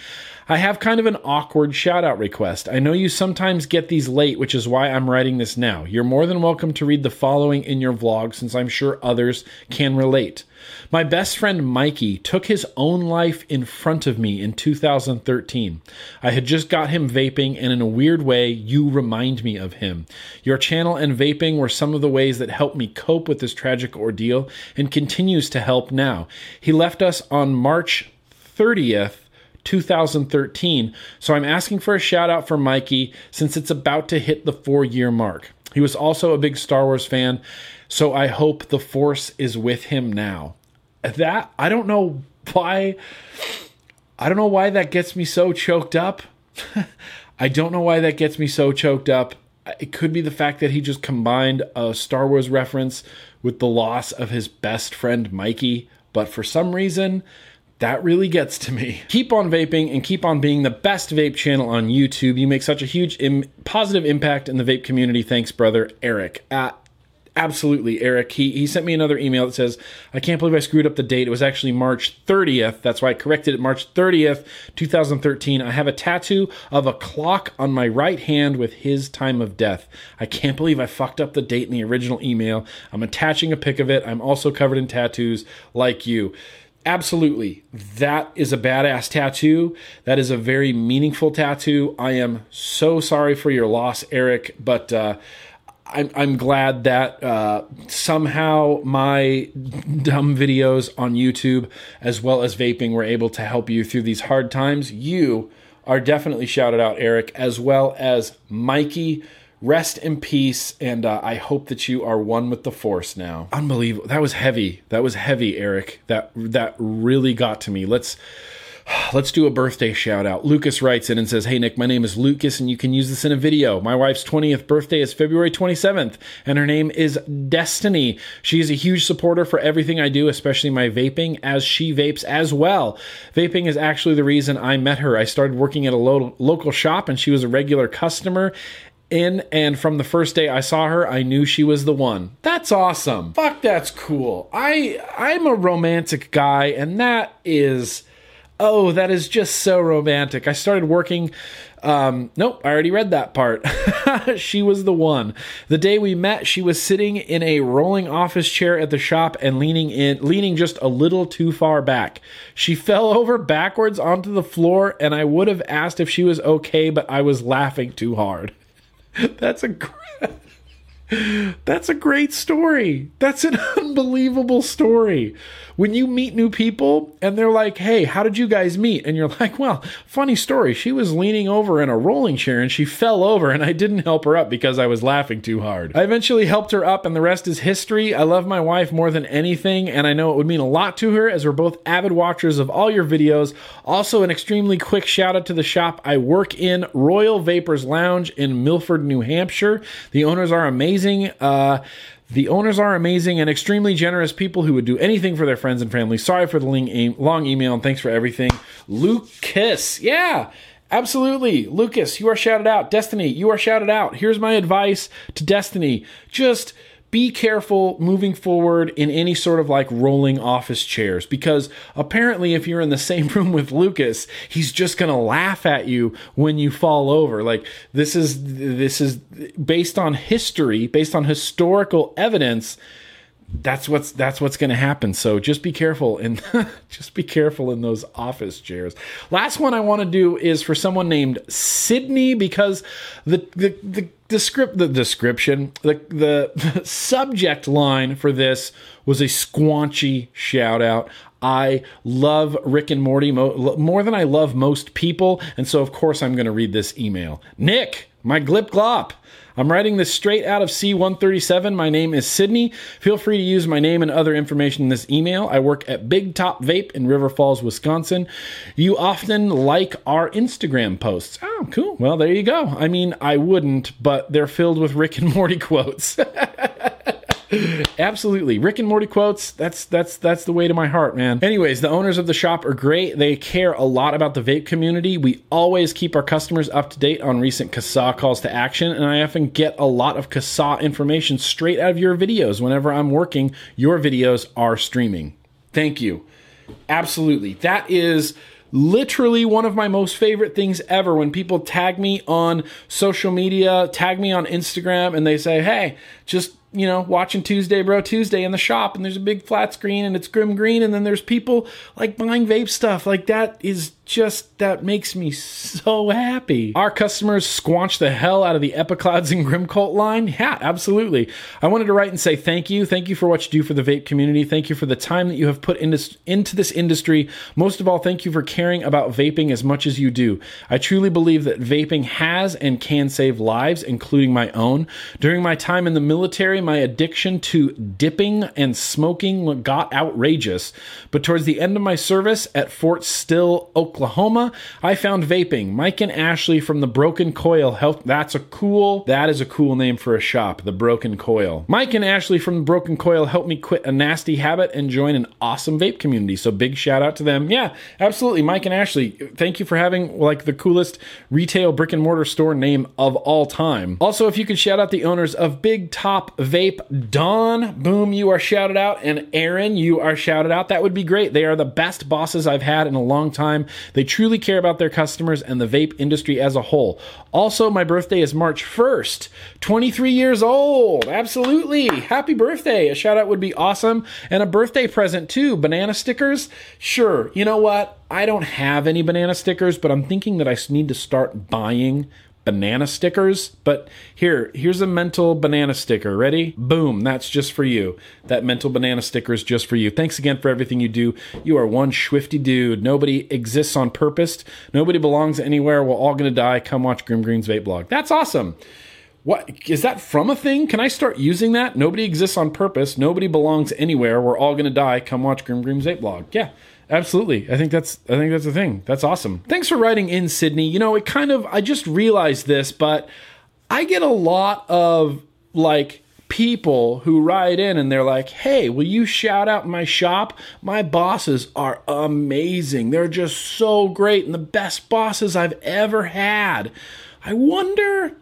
I have kind of an awkward shout-out request. I know you sometimes get these late, which is why I'm writing this now. You're more than welcome to read the following in your vlog, since I'm sure others can relate. My best friend Mikey took his own life in front of me in two thousand thirteen. I had just got him vaping, and in a weird way, you remind me of him. Your channel and vaping were some of the ways that helped me cope with this tragic ordeal and continues to help now. He left us on March thirtieth, two thousand thirteen, so I'm asking for a shout out for Mikey since it's about to hit the four year mark. He was also a big Star Wars fan, so I hope the Force is with him now." That, I don't know why, I don't know why that gets me so choked up. I don't know why that gets me so choked up. It could be the fact that he just combined a Star Wars reference with the loss of his best friend Mikey, but for some reason, that really gets to me. Keep on vaping and keep on being the best vape channel on YouTube. You make such a huge Im- positive impact in the vape community. Thanks, brother, Eric. Uh, absolutely, Eric. He he sent me another email that says, "I can't believe I screwed up the date. It was actually March thirtieth. That's why I corrected it. March thirtieth, twenty thirteen. I have a tattoo of a clock on my right hand with his time of death. I can't believe I fucked up the date in the original email. I'm attaching a pic of it. I'm also covered in tattoos like you." Absolutely. That is a badass tattoo. That is a very meaningful tattoo. I am so sorry for your loss, Eric, but uh, I'm, I'm glad that uh, somehow my dumb videos on YouTube, as well as vaping, were able to help you through these hard times. You are definitely shouted out, Eric, as well as Mikey. Rest in peace, and uh, I hope that you are one with the Force now. Unbelievable. That was heavy. That was heavy, Eric. That that really got to me. Let's let's do a birthday shout out. Lucas writes in and says, "Hey, Nick, my name is Lucas, and you can use this in a video. My wife's twentieth birthday is February twenty-seventh, and her name is Destiny. She is a huge supporter for everything I do, especially my vaping, as she vapes as well. Vaping is actually the reason I met her. I started working at a lo- local shop, and she was a regular customer in, and from the first day I saw her, I knew she was the one. That's awesome. Fuck, that's cool. I, I'm a romantic guy, and that is... Oh, that is just so romantic. I started working... Um, nope, I already read that part. She was the one. The day we met, she was sitting in a rolling office chair at the shop and leaning in, leaning just a little too far back. She fell over backwards onto the floor, and I would have asked if she was okay, but I was laughing too hard. That's a great... That's a great story. That's an unbelievable story. When you meet new people and they're like, hey, how did you guys meet? And you're like, well, funny story. She was leaning over in a rolling chair and she fell over and I didn't help her up because I was laughing too hard. I eventually helped her up and the rest is history. I love my wife more than anything and I know it would mean a lot to her as we're both avid watchers of all your videos. Also, an extremely quick shout out to the shop I work in, Royal Vapors Lounge in Milford, New Hampshire. The owners are amazing. Uh, the owners are amazing and extremely generous people who would do anything for their friends and family. Sorry for the long email and thanks for everything. Lucas. Yeah, absolutely. Lucas, you are shouted out. Destiny, you are shouted out. Here's my advice to Destiny. Just be careful moving forward in any sort of like rolling office chairs, because apparently if you're in the same room with Lucas, he's just going to laugh at you when you fall over. Like this is, this is based on history, based on historical evidence. That's what's, that's what's going to happen. So just be careful and just be careful in those office chairs. Last one I want to do is for someone named Sydney, because the, the, the, The, script, the description, the, the subject line for this was a squanchy shout out. I love Rick and Morty mo- more than I love most people. And so, of course, I'm going to read this email. Nick, my glip glop. I'm writing this straight out of C one thirty-seven. My name is Sydney. Feel free to use my name and other information in this email. I work at Big Top Vape in River Falls, Wisconsin. You often like our Instagram posts. Oh, cool. Well, there you go. I mean, I wouldn't, but they're filled with Rick and Morty quotes. Absolutely. Rick and Morty quotes. That's, that's, that's the way to my heart, man. Anyways, the owners of the shop are great. They care a lot about the vape community. We always keep our customers up to date on recent C A S A calls to action. And I often get a lot of C A S A information straight out of your videos. Whenever I'm working, your videos are streaming. Thank you. Absolutely. That is literally one of my most favorite things ever when people tag me on social media, tag me on Instagram, and they say, hey, just, you know, watching Tuesday, bro, Tuesday in the shop, and there's a big flat screen and it's Grim Green, and then there's people like buying vape stuff. Like that is just, that makes me so happy. Our customers squanch the hell out of the Epic Clouds and Grim Coil line. Yeah, absolutely. I wanted to write and say thank you. Thank you for what you do for the vape community. Thank you for the time that you have put into, into this industry. Most of all, thank you for caring about vaping as much as you do. I truly believe that vaping has and can save lives, including my own. During my time in the military, my addiction to dipping and smoking got outrageous, but towards the end of my service at Fort Still, Oklahoma, I found vaping. Mike and Ashley from the Broken Coil helped. That's a cool, that is a cool name for a shop, the Broken Coil. Mike and Ashley from the Broken Coil helped me quit a nasty habit and join an awesome vape community. So big shout out to them. Yeah, absolutely. Mike and Ashley, thank you for having like the coolest retail brick and mortar store name of all time. Also, if you could shout out the owners of Big Top Vape. Vape Dawn, boom, you are shouted out, and Aaron, you are shouted out. That would be great. They are the best bosses I've had in a long time. They truly care about their customers and the vape industry as a whole. Also, my birthday is March first, twenty-three years old. Absolutely. Happy birthday. A shout out would be awesome. And a birthday present too. Banana stickers? Sure. You know what? I don't have any banana stickers, but I'm thinking that I need to start buying banana stickers, but here, here's a mental banana sticker. Ready? Boom. That's just for you. That mental banana sticker is just for you. Thanks again for everything you do. You are one schwifty dude. Nobody exists on purpose. Nobody belongs anywhere. We're all going to die. Come watch Grim Green's Vape Blog. That's awesome. What is that from a thing? Can I start using that? Nobody exists on purpose. Nobody belongs anywhere. We're all going to die. Come watch Grim Green's Vape Blog. Yeah. Absolutely. I think that's, I think that's the thing. That's awesome. Thanks for writing in, Sydney. You know, it kind of, I just realized this, but I get a lot of like people who write in and they're like, hey, will you shout out my shop? My bosses are amazing. They're just so great and the best bosses I've ever had. I wonder,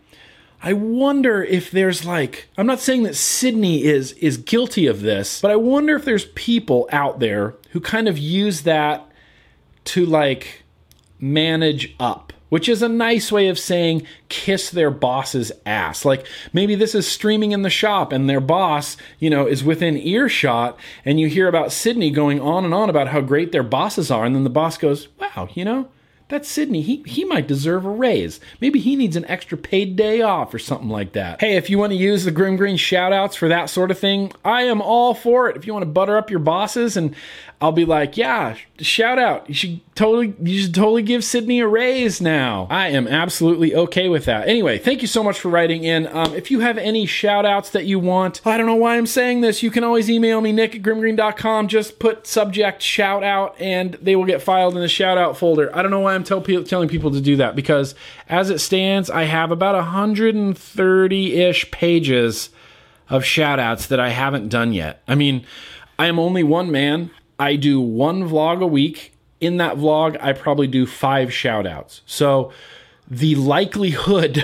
I wonder if there's like, I'm not saying that Sydney is is guilty of this, but I wonder if there's people out there who kind of use that to like manage up, which is a nice way of saying kiss their boss's ass. Like maybe this is streaming in the shop and their boss, you know, is within earshot and you hear about Sydney going on and on about how great their bosses are. And then the boss goes, wow, you know, that's Sydney. He he might deserve a raise. Maybe he needs an extra paid day off or something like that. Hey, if you want to use the Grim Green shout-outs for that sort of thing, I am all for it. If you want to butter up your bosses, and I'll be like, yeah, shout out. You should totally you should totally give Sydney a raise now. I am absolutely okay with that. Anyway, thank you so much for writing in. Um, if you have any shout-outs that you want, I don't know why I'm saying this. You can always email me, nick at grim green dot com. Just put subject shout-out, and they will get filed in the shout-out folder. I don't know why I'm tell pe- telling people to do that, because as it stands, I have about one hundred thirty-ish pages of shout-outs that I haven't done yet. I mean, I am only one man. I do one vlog a week. In that vlog, I probably do five shout-outs. So the likelihood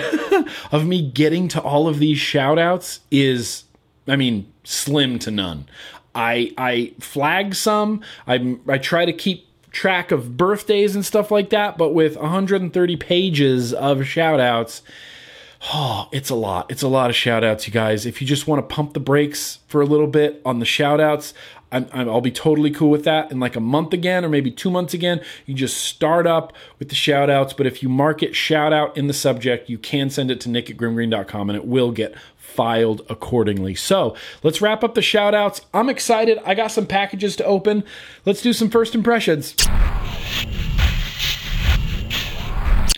of me getting to all of these shout-outs is, I mean, slim to none. I I flag some. I, I try to keep track of birthdays and stuff like that, but with one hundred thirty pages of shout outs, oh, it's a lot. It's a lot of shout outs, you guys. If you just want to pump the brakes for a little bit on the shout outs, I'm, I'm, I'll be totally cool with that. In like a month again, or maybe two months again, you just start up with the shout outs. But if you market shout out in the subject, you can send it to nick at grim green dot com and it will get filed accordingly. So let's wrap up the shout outs. I'm excited. I got some packages to open. Let's do some first impressions.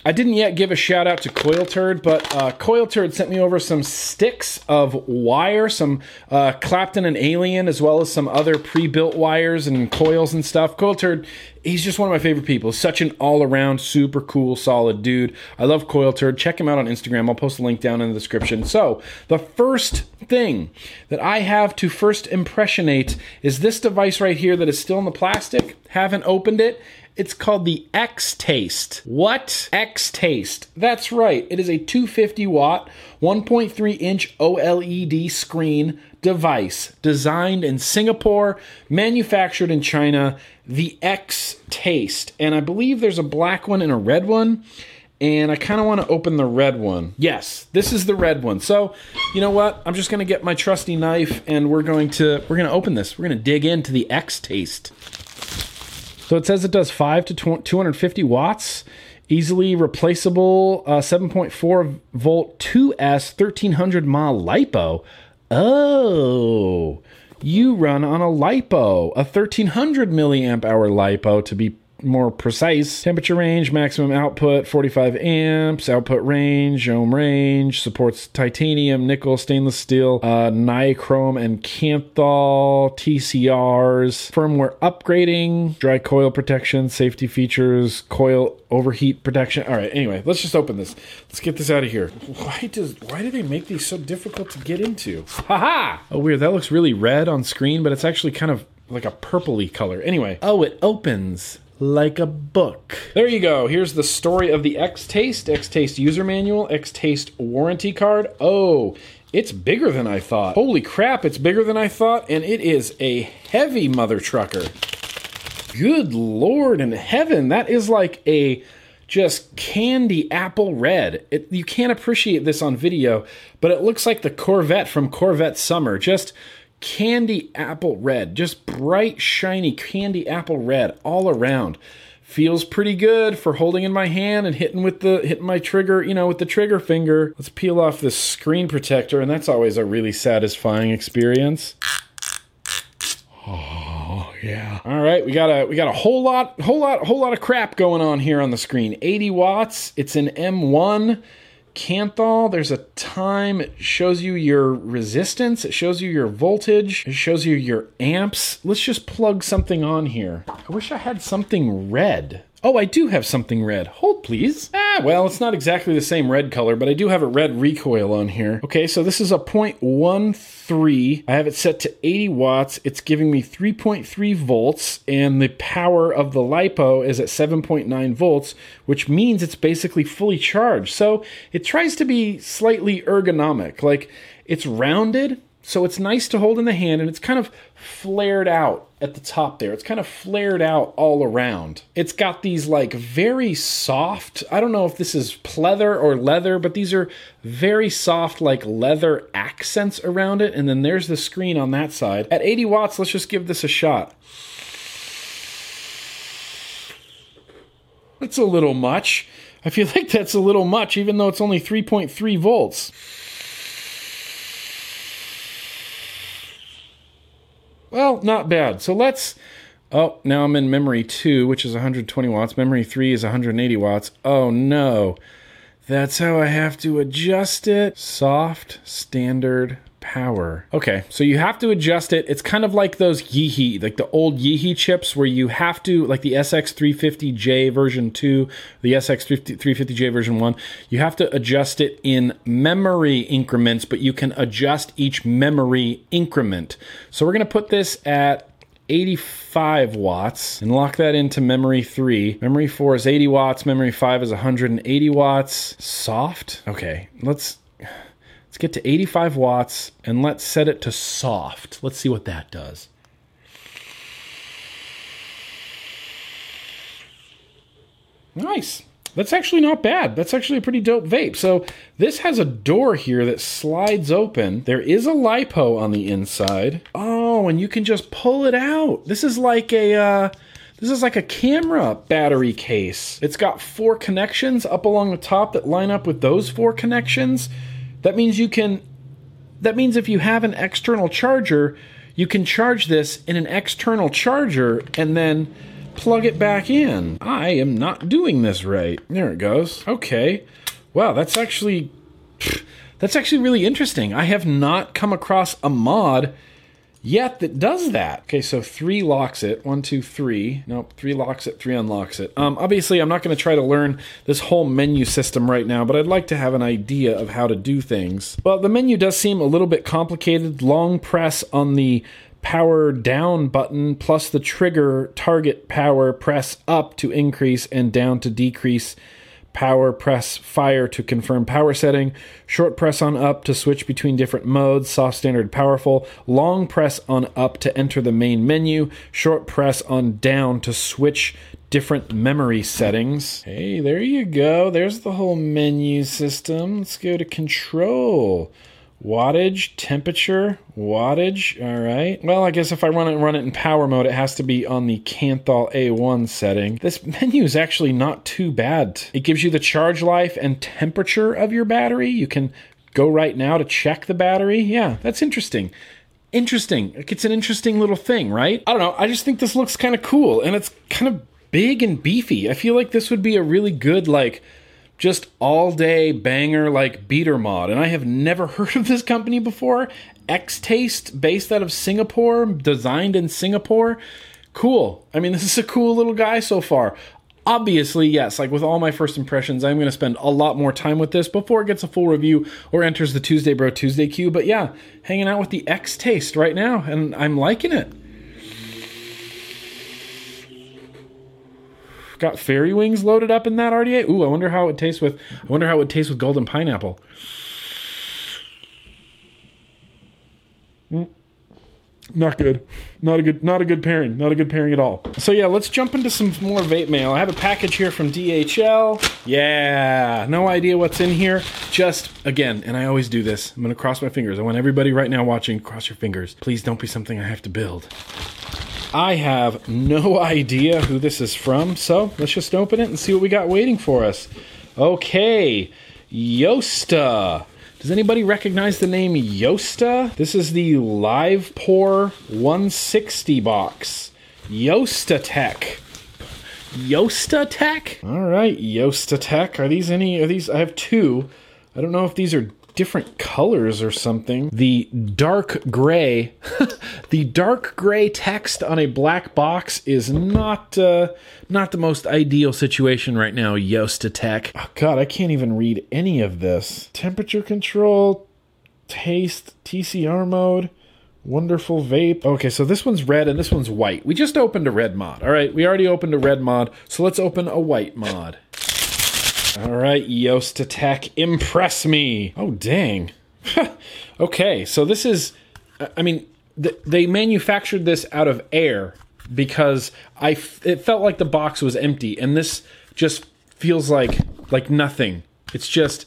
I didn't yet give a shout out to Coil Turd, but uh, Coil Turd sent me over some sticks of wire, some uh, Clapton and Alien, as well as some other pre-built wires and coils and stuff. Coil Turd, he's just one of my favorite people. Such an all-around, super cool, solid dude. I love Coil Turd. Check him out on Instagram. I'll post a link down in the description. So the first thing that I have to first impressionate is this device right here that is still in the plastic. Haven't opened it. It's called the X-Taste. What? X-Taste. That's right. It is a two hundred fifty watt, one point three inch OLED screen device designed in Singapore, manufactured in China, the X-Taste. And I believe there's a black one and a red one. And I kind of want to open the red one. Yes, this is the red one. So, you know what? I'm just going to get my trusty knife and we're going to we're going to open this. We're going to dig into the X-Taste. So it says it does five to two hundred fifty watts, easily replaceable, uh, seven point four volt two S, thirteen hundred mAh LiPo. Oh, you run on a LiPo, a thirteen hundred milliamp hour LiPo to be more precise. Temperature range, maximum output, forty-five amps, output range, ohm range, supports titanium, nickel, stainless steel, uh, nichrome and canthal, T C Rs, firmware upgrading, dry coil protection, safety features, coil overheat protection. All right, anyway, let's just open this. Let's get this out of here. Why does why do they make these so difficult to get into? Haha! Oh, weird. That looks really red on screen, but it's actually kind of like a purpley color. Anyway, oh, it opens like a book. There you go. Here's the story of the X-Taste, X-Taste user manual, X-Taste warranty card. Oh, it's bigger than I thought. Holy crap, it's bigger than I thought, and it is a heavy mother trucker. Good Lord in heaven, that is like a just candy apple red. It, you can't appreciate this on video, but it looks like the Corvette from Corvette Summer. Just candy apple red, just bright shiny candy apple red all around. Feels pretty good for holding in my hand and hitting with the hitting my trigger, you know, with the trigger finger. Let's peel off this screen protector, and that's always a really satisfying experience. Oh yeah. All right, we got a we got a whole lot whole lot whole lot of crap going on here on the screen. eighty watts. It's an M one. Canthal, there's a time, it shows you your resistance, it shows you your voltage, it shows you your amps. Let's just plug something on here. I wish I had something red. Oh, I do have something red. Hold, please. Ah, well, it's not exactly the same red color, but I do have a red recoil on here. Okay, so this is a point one three. I have it set to eighty watts. It's giving me three point three volts, and the power of the LiPo is at seven point nine volts, which means it's basically fully charged. So it tries to be slightly ergonomic. Like, it's rounded, so it's nice to hold in the hand, and it's kind of flared out at the top there. It's kind of flared out all around. It's got these like very soft, I don't know if this is pleather or leather, but these are very soft like leather accents around it. And then there's the screen on that side. At eighty watts, let's just give this a shot. That's a little much. I feel like that's a little much, even though it's only three point three volts. Well, not bad. So let's, oh, now I'm in memory two, which is one hundred twenty watts. Memory three is one hundred eighty watts. Oh no, that's how I have to adjust it. Soft, standard, power. Okay, so you have to adjust it. It's kind of like those Yeehee, like the old Yeehee chips where you have to, like the S X three fifty J version two, the S X three fifty J version one, you have to adjust it in memory increments, but you can adjust each memory increment. So we're gonna put this at eighty-five watts and lock that into memory three. Memory four is eighty watts, memory five is one hundred eighty watts. Soft? Okay, let's, Let's get to eighty-five watts and let's set it to soft. Let's see what that does. Nice. That's actually not bad. That's actually a pretty dope vape. So this has a door here that slides open. There is a LiPo on the inside. Oh, and you can just pull it out. This is like a, uh, This is like a camera battery case. It's got four connections up along the top that line up with those four connections. That means you can, that means if you have an external charger, you can charge this in an external charger and then plug it back in. I am not doing this right. There it goes. Okay. Wow, that's actually, that's actually really interesting. I have not come across a mod yet that does that. Okay, so three locks it. One, two, three. Nope, three locks it, three unlocks it. Um, obviously, I'm not going to try to learn this whole menu system right now, but I'd like to have an idea of how to do things. Well, the menu does seem a little bit complicated. Long press on the power down button plus the trigger target power, press up to increase and down to decrease. Power, press fire to confirm power setting, short press on up to switch between different modes, soft, standard, powerful, long press on up to enter the main menu, short press on down to switch different memory settings. Hey, there you go. There's the whole menu system. Let's go to control. Wattage, temperature, wattage, all right. Well, I guess if I run it, run it in power mode, it has to be on the Canthal A one setting. This menu is actually not too bad. It gives you the charge life and temperature of your battery. You can go right now to check the battery. Yeah, that's interesting. Interesting. It's an interesting little thing, right? I don't know. I just think this looks kind of cool, and it's kind of big and beefy. I feel like this would be a really good, like, just all-day banger, like, beater mod. And I have never heard of this company before. X-Taste, based out of Singapore, designed in Singapore. Cool. I mean, this is a cool little guy so far. Obviously, yes, like with all my first impressions, I'm going to spend a lot more time with this before it gets a full review or enters the Tuesday Bro Tuesday queue. But yeah, hanging out with the X-Taste right now, and I'm liking it. Got fairy wings loaded up in that R D A. Ooh, I wonder how it tastes with. I wonder how it tastes with golden pineapple. Mm. Not good. Not a good. Not a good pairing. Not a good pairing at all. So yeah, let's jump into some more vape mail. I have a package here from D H L. Yeah, no idea what's in here. Just again, and I always do this. I'm gonna cross my fingers. I want everybody right now watching, cross your fingers. Please don't be something I have to build. I have no idea who this is from, so let's just open it and see what we got waiting for us. Okay, Yosta. Does anybody recognize the name Yosta? This is the Live Pour one sixty box. Yosta Tech. Yosta Tech? All right, Yosta Tech. Are these any, are these, I have two. I don't know if these are different colors or something. The dark gray, the dark gray text on a black box is not uh, not the most ideal situation right now, Yosta Tech. Oh God, I can't even read any of this. Temperature control, taste, T C R mode. Wonderful vape. Okay, so this one's red and this one's white. We just opened a red mod. All right, we already opened a red mod, so let's open a white mod. All right, Yosta Tech, impress me. Oh, dang. Okay, so this is, I mean, th they manufactured this out of air because I f it felt like the box was empty, and this just feels like like nothing. It's just,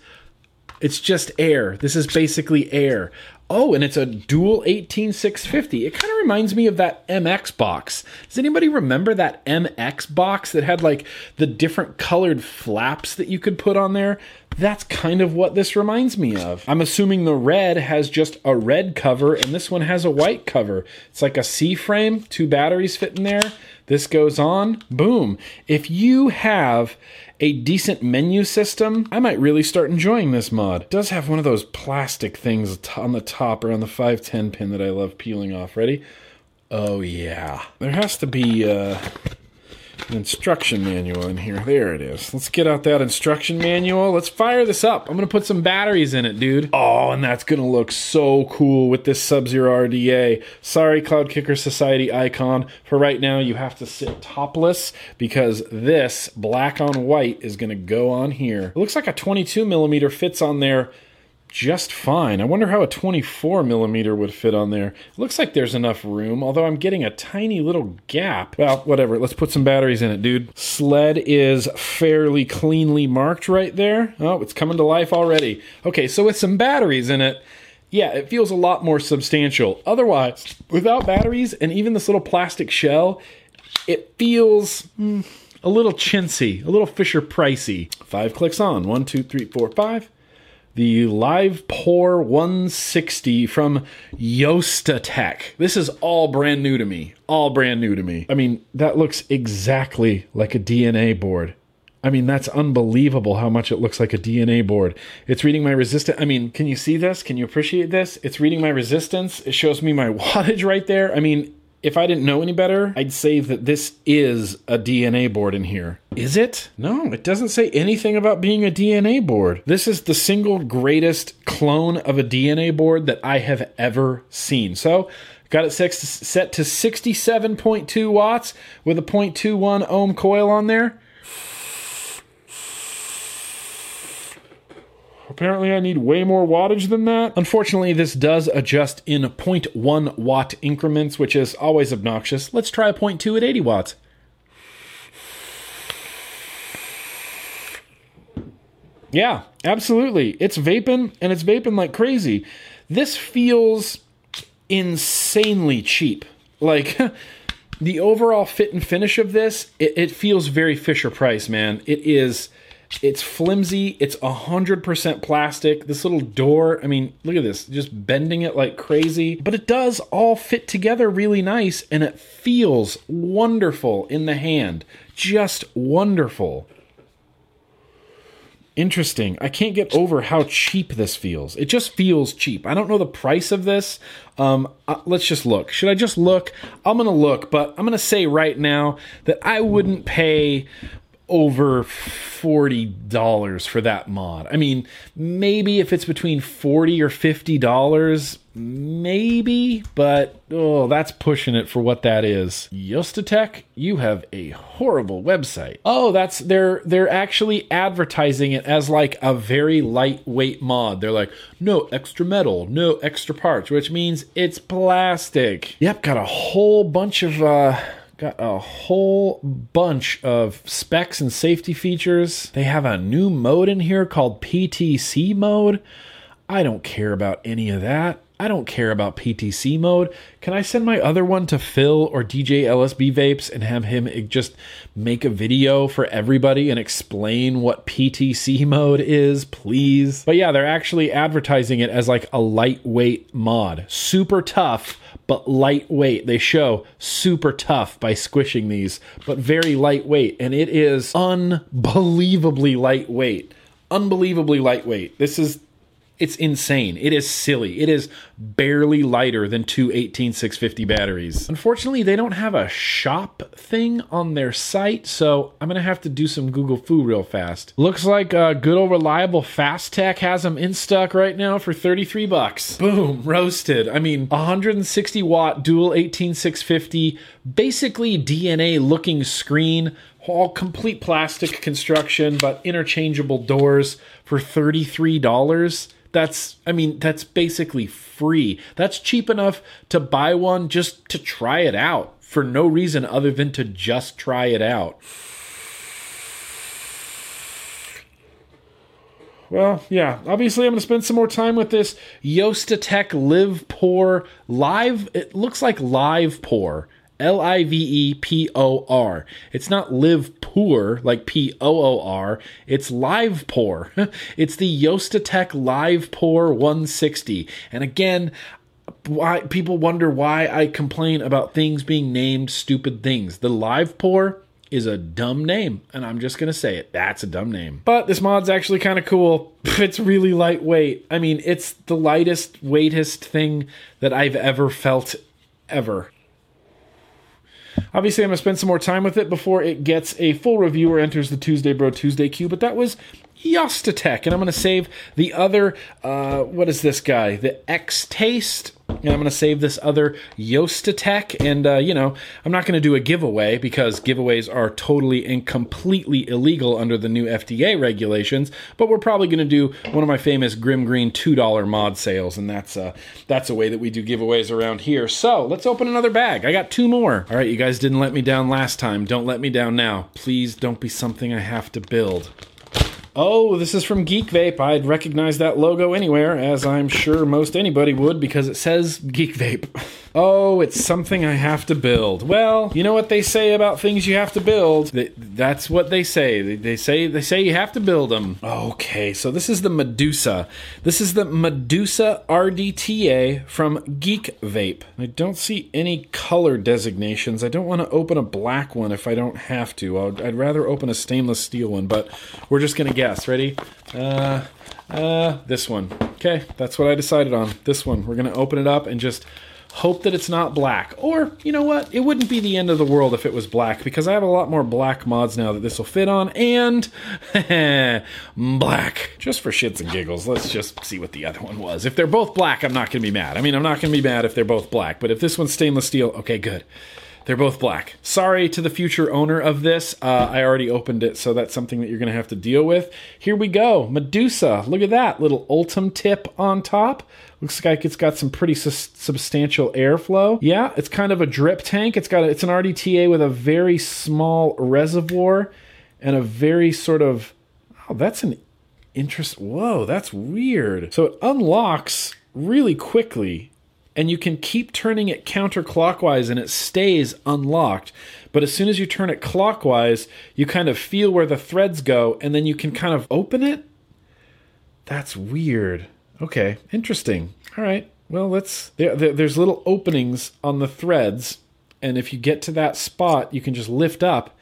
it's just air. This is basically air. Oh, and it's a dual eighteen six fifty. It kind of reminds me of that M X box. Does anybody remember that M X box that had like the different colored flaps that you could put on there? That's kind of what this reminds me of. I'm assuming the red has just a red cover and this one has a white cover. It's like a C-frame, two batteries fit in there. This goes on, boom. If you have a decent menu system, I might really start enjoying this mod. It does have one of those plastic things on the top around the five ten pin that I love peeling off. Ready? Oh yeah. There has to be uh, an instruction manual in here. There it is. Let's get out that instruction manual. Let's fire this up. I'm gonna put some batteries in it, dude. Oh, and that's gonna look so cool with this Sub-Zero R D A. Sorry, Cloud Kicker Society icon. For right now, you have to sit topless because this black on white is gonna go on here. It looks like a twenty-two millimeter fits on there just fine. I wonder how a twenty-four millimeter would fit on there. Looks like there's enough room, although I'm getting a tiny little gap. Well, whatever. Let's put some batteries in it, dude. Sled is fairly cleanly marked right there. Oh, it's coming to life already. Okay, so with some batteries in it, yeah, it feels a lot more substantial. Otherwise, without batteries and even this little plastic shell, it feels... Mm, a little chintzy, a little Fisher-Pricey. Five clicks on. One, two, three, four, five. The Live Pour one sixty from Yosta Tech. This is all brand new to me. All brand new to me. I mean, that looks exactly like a D N A board. I mean, that's unbelievable how much it looks like a D N A board. It's reading my resistance. I mean, can you see this? Can you appreciate this? It's reading my resistance. It shows me my wattage right there. I mean, if I didn't know any better, I'd say that this is a D N A board in here. Is it? No, it doesn't say anything about being a D N A board. This is the single greatest clone of a D N A board that I have ever seen. So, got it set to sixty-seven point two watts with a zero point two one ohm coil on there. Apparently I need way more wattage than that. Unfortunately, this does adjust in zero point one watt increments, which is always obnoxious. Let's try a zero point two at eighty watts. Yeah, absolutely. It's vaping, and it's vaping like crazy. This feels insanely cheap. Like... The overall fit and finish of this, it, it feels very Fisher-Price, man. It is... It's flimsy. It's one hundred percent plastic. This little door, I mean, look at this. Just bending it like crazy. But it does all fit together really nice, and it feels wonderful in the hand. Just wonderful. Interesting. I can't get over how cheap this feels. It just feels cheap. I don't know the price of this. Um, uh, let's just look. Should I just look? I'm going to look, but I'm going to say right now that I wouldn't pay... over forty dollars for that mod. I mean, maybe if it's between forty dollars or fifty dollars, maybe, but oh, that's pushing it for what that is. Yosta Tech, you have a horrible website. Oh, that's they're they're actually advertising it as like a very lightweight mod. They're like, no extra metal, no extra parts, which means it's plastic. Yep, got a whole bunch of uh Got a whole bunch of specs and safety features. They have a new mode in here called P T C mode. I don't care about any of that. I don't care about P T C mode. Can I send my other one to Phil or D J L S B Vapes and have him just make a video for everybody and explain what P T C mode is, please? But yeah, they're actually advertising it as like a lightweight mod. Super tough, but lightweight. They show super tough by squishing these, but very lightweight. And it is unbelievably lightweight. Unbelievably lightweight. This is... It's insane. It is silly. It is barely lighter than two eighteen six fifty batteries. Unfortunately, they don't have a shop thing on their site, so I'm going to have to do some Google Foo real fast. Looks like uh, good old reliable Fast Tech has them in stock right now for thirty-three bucks. Boom, roasted. I mean, one hundred sixty watt dual eighteen six fifty, basically D N A looking screen, all complete plastic construction, but interchangeable doors for thirty-three dollars. That's, I mean, that's basically free. That's cheap enough to buy one just to try it out for no reason other than to just try it out. Well, yeah, obviously I'm going to spend some more time with this Yosta Tech Live Pour Live. It looks like Live Pour. L I V E P O R. It's not live pour, like P O O R. It's live pour. It's the Yosta Tech Live Pour one sixty. And again, why people wonder why I complain about things being named stupid things. The Live Pour is a dumb name, and I'm just going to say it. That's a dumb name. But this mod's actually kind of cool. It's really lightweight. I mean, it's the lightest, weightest thing that I've ever felt, ever. Obviously, I'm going to spend some more time with it before it gets a full review or enters the Tuesday Bro Tuesday queue, but that was Yosta Tech, and I'm going to save the other, uh, what is this guy, the X-Taste, and I'm going to save this other Yosta Tech, and, uh, you know, I'm not going to do a giveaway because giveaways are totally and completely illegal under the new F D A regulations, but we're probably going to do one of my famous Grim Green two dollar mod sales, and that's, uh, that's a way that we do giveaways around here. So, let's open another bag. I got two more. All right, you guys didn't let me down last time. Don't let me down now. Please don't be something I have to build. Oh, this is from Geek Vape. I'd recognize that logo anywhere, as I'm sure most anybody would, because it says Geek Vape. Oh, it's something I have to build. Well, you know what they say about things you have to build? They, that's what they say. They, they say. They say you have to build them. Okay, so this is the Medusa. This is the Medusa R D T A from Geek Vape. I don't see any color designations. I don't want to open a black one if I don't have to. I'll, I'd rather open a stainless steel one, but we're just going to get... Yes, ready? Uh, uh, this one. Okay, that's what I decided on. This one. We're going to open it up and just hope that it's not black. Or, you know what? It wouldn't be the end of the world if it was black, because I have a lot more black mods now that this will fit on. And black. Just for shits and giggles, let's just see what the other one was. If they're both black, I'm not going to be mad. I mean, I'm not going to be mad if they're both black. But if this one's stainless steel, okay, good. They're both black. Sorry to the future owner of this. Uh, I already opened it, so that's something that you're going to have to deal with. Here we go. Medusa. Look at that. Little Ultim tip on top. Looks like it's got some pretty su- substantial airflow. Yeah, it's kind of a drip tank. It's got a, it's an R D T A with a very small reservoir and a very sort of... Oh, that's an interest... Whoa, that's weird. So it unlocks really quickly, and you can keep turning it counterclockwise and it stays unlocked. But as soon as you turn it clockwise, you kind of feel where the threads go, and then you can kind of open it? That's weird. Okay, interesting. All right, well, let's... There, there, there's little openings on the threads, and if you get to that spot, you can just lift up,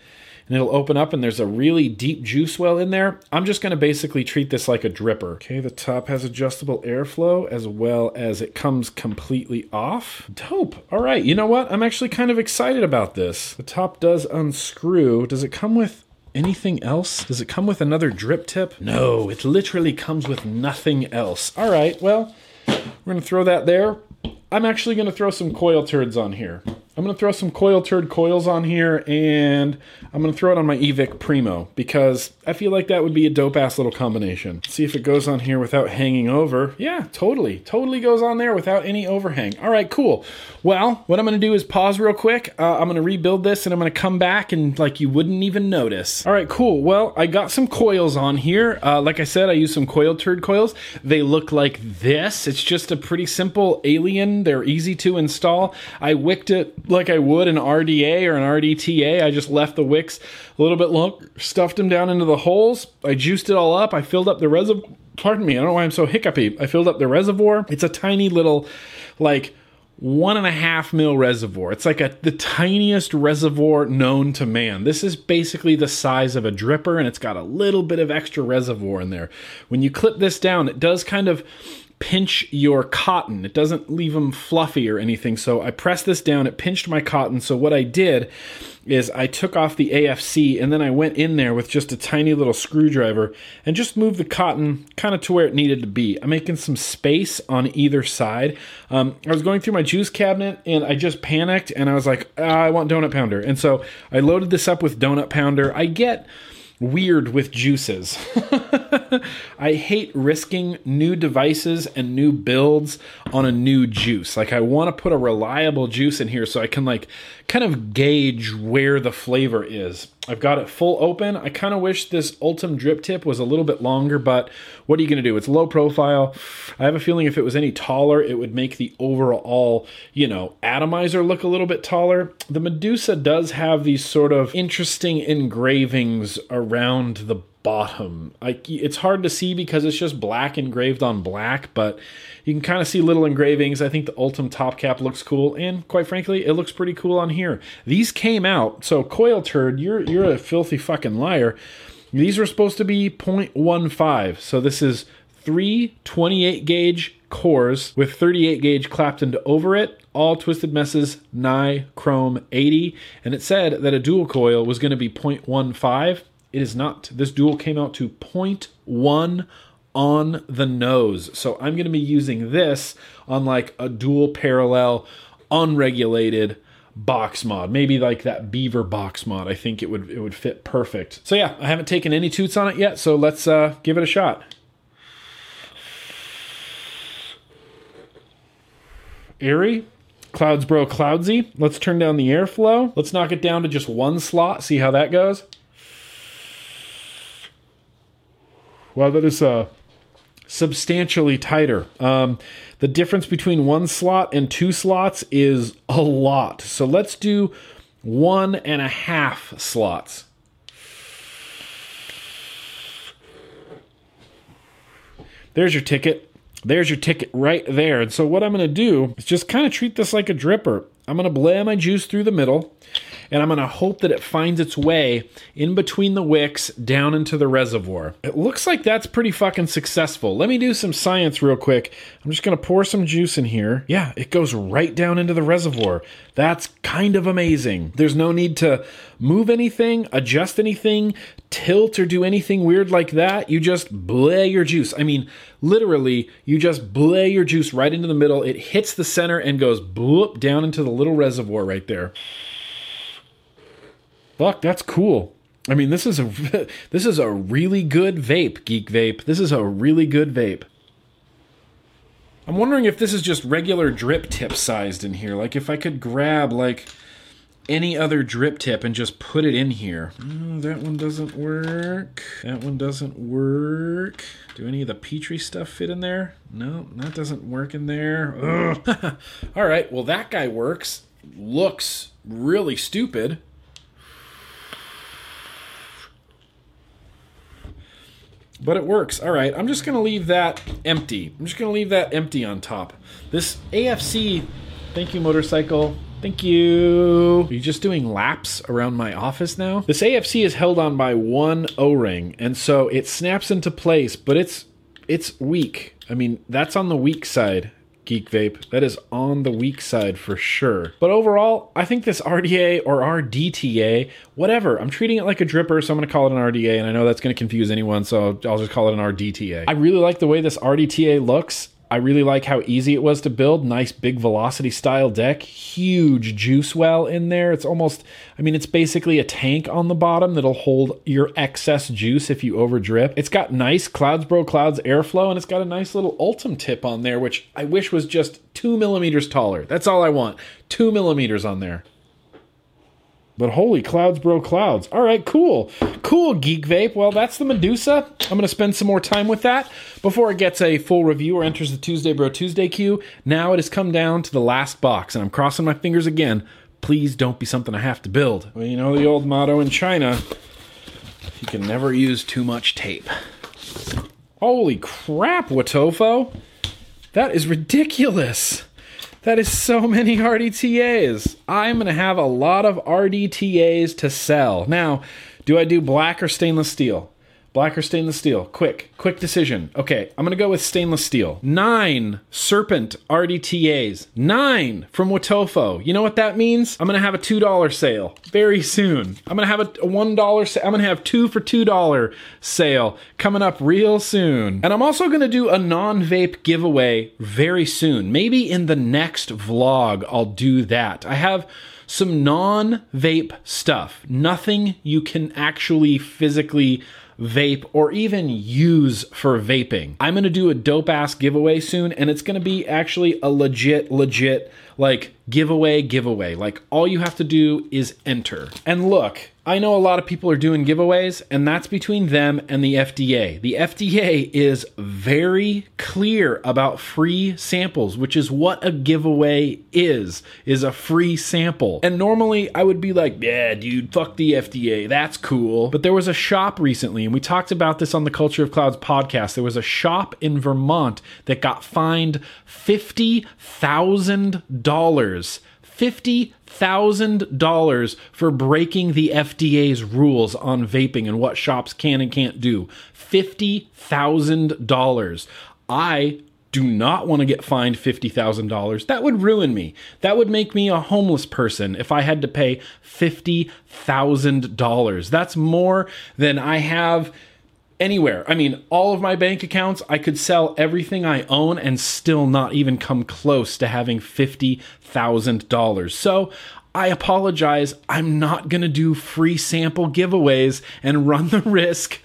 and it'll open up, and there's a really deep juice well in there. I'm just going to basically treat this like a dripper. Okay, the top has adjustable airflow, as well as it comes completely off. Dope. All right, you know what? I'm actually kind of excited about this. The top does unscrew. Does it come with anything else? Does it come with another drip tip? No, it literally comes with nothing else. All right, well, we're going to throw that there. I'm actually going to throw some coil turds on here. I'm going to throw some Coil Turd coils on here, and I'm going to throw it on my E V I C Primo, because I feel like that would be a dope-ass little combination. Let's see if it goes on here without hanging over. Yeah, totally. Totally goes on there without any overhang. All right, cool. Well, what I'm going to do is pause real quick. Uh, I'm going to rebuild this, and I'm going to come back, and like you wouldn't even notice. All right, cool. Well, I got some coils on here. Uh, like I said, I used some Coil Turd coils. They look like this. It's just a pretty simple alien. They're easy to install. I wicked it like I would an R D A or an R D T A. I just left the wicks a little bit longer, stuffed them down into the holes. I juiced it all up. I filled up the reservoir. Pardon me, I don't know why I'm so hiccupy. I filled up the reservoir. It's a tiny little, like, one and a half mil reservoir. It's like a, the tiniest reservoir known to man. This is basically the size of a dripper, and it's got a little bit of extra reservoir in there. When you clip this down, it does kind of pinch your cotton. It doesn't leave them fluffy or anything. So I pressed this down, it pinched my cotton. So what I did is I took off the A F C, and then I went in there with just a tiny little screwdriver and just moved the cotton kind of to where it needed to be. I'm making some space on either side. Um, I was going through my juice cabinet, and I just panicked, and I was like, ah, I want Donut Pounder. And so I loaded this up with Donut Pounder. I get weird with juices. I hate risking new devices and new builds on a new juice. Like, I want to put a reliable juice in here so I can like kind of gauge where the flavor is. I've got it full open. I kind of wish this Ultim drip tip was a little bit longer, but what are you going to do? It's low profile. I have a feeling if it was any taller, it would make the overall, you know, atomizer look a little bit taller. The Medusa does have these sort of interesting engravings around the bottom. Like, it's hard to see because it's just black engraved on black, but you can kind of see little engravings. I think the Ultim top cap looks cool, and quite frankly, it looks pretty cool on here. These came out, so Coil Turd, you're you're a filthy fucking liar. These were supposed to be point one five, so this is three twenty-eight gauge cores with thirty-eight gauge Clapton over it, all Twisted Messes Nichrome eighty, and it said that a dual coil was going to be point one five. It is not. This dual came out to point one on the nose. So I'm going to be using this on like a dual parallel unregulated box mod. Maybe like that Beaver box mod. I think it would it would fit perfect. So yeah, I haven't taken any toots on it yet, so let's uh, give it a shot. Airy. Clouds Bro Cloudsy. Let's turn down the airflow. Let's knock it down to just one slot, see how that goes. Wow, that is uh, substantially tighter. Um, the difference between one slot and two slots is a lot. So let's do one and a half slots. There's your ticket. There's your ticket right there. And so what I'm going to do is just kind of treat this like a dripper. I'm going to blend my juice through the middle, and I'm going to hope that it finds its way in between the wicks down into the reservoir. It looks like that's pretty fucking successful. Let me do some science real quick. I'm just going to pour some juice in here. Yeah, it goes right down into the reservoir. That's kind of amazing. There's no need to move anything, adjust anything, tilt or do anything weird like that. You just bleh your juice. I mean, literally, you just bleh your juice right into the middle. It hits the center and goes bloop down into the little reservoir right there. Fuck, that's cool. I mean, this is a this is a really good vape, Geek Vape. This is a really good vape. I'm wondering if this is just regular drip tip sized in here. Like, if I could grab like any other drip tip and just put it in here. Oh, that one doesn't work. That one doesn't work. Do any of the Petri stuff fit in there? No, that doesn't work in there. Ugh. All right, well, that guy works. Looks really stupid. But it works. All right, I'm just going to leave that empty. I'm just going to leave that empty on top. This A F C, thank you, motorcycle. Thank you. Are you just doing laps around my office now? This A F C is held on by one O-ring, and so it snaps into place, but it's it's weak. I mean, that's on the weak side, Geek Vape. That is on the weak side for sure. But overall, I think this R D A or R D T A, whatever, I'm treating it like a dripper, so I'm going to call it an R D A, and I know that's going to confuse anyone, so I'll just call it an R D T A. I really like the way this R D T A looks. I really like how easy it was to build. Nice big velocity style deck. Huge juice well in there. It's almost, I mean, it's basically a tank on the bottom that'll hold your excess juice if you over drip. It's got nice Clouds Bro Clouds airflow, and it's got a nice little Ultim tip on there, which I wish was just two millimeters taller. That's all I want. Two millimeters on there. But holy Clouds Bro Clouds. All right, cool. Cool, Geek Vape. Well, that's the Medusa. I'm going to spend some more time with that before it gets a full review or enters the Tuesday Bro Tuesday queue. Now it has come down to the last box, and I'm crossing my fingers again. Please don't be something I have to build. Well, you know the old motto in China, you can never use too much tape. Holy crap, Watofo. That is ridiculous. That is so many R D T As. I'm going to have a lot of R D T As to sell. Now, do I do black or stainless steel? Black or stainless steel? Quick, quick decision. Okay, I'm going to go with stainless steel. Nine Serpent R D T As. Nine from Watofo. You know what that means? I'm going to have a two dollar sale very soon. I'm going to have a one dollar sale. I'm going to have two for two dollar sale coming up real soon. And I'm also going to do a non-vape giveaway very soon. Maybe in the next vlog, I'll do that. I have some non-vape stuff. Nothing you can actually physically vape or even use for vaping. I'm gonna do a dope ass giveaway soon, and it's gonna be actually a legit, legit like giveaway, giveaway. Like all you have to do is enter. And look, I know a lot of people are doing giveaways, and that's between them and the F D A. The F D A is very clear about free samples, which is what a giveaway is, is a free sample. And normally I would be like, yeah, dude, fuck the F D A, that's cool. But there was a shop recently, and we talked about this on the Culture of Clouds podcast. There was a shop in Vermont that got fined fifty thousand dollars. fifty thousand dollars for breaking the F D A's rules on vaping and what shops can and can't do. fifty thousand dollars. I do not want to get fined fifty thousand dollars. That would ruin me. That would make me a homeless person if I had to pay fifty thousand dollars. That's more than I have anywhere. I mean, all of my bank accounts, I could sell everything I own and still not even come close to having fifty thousand dollars. So I apologize. I'm not going to do free sample giveaways and run the risk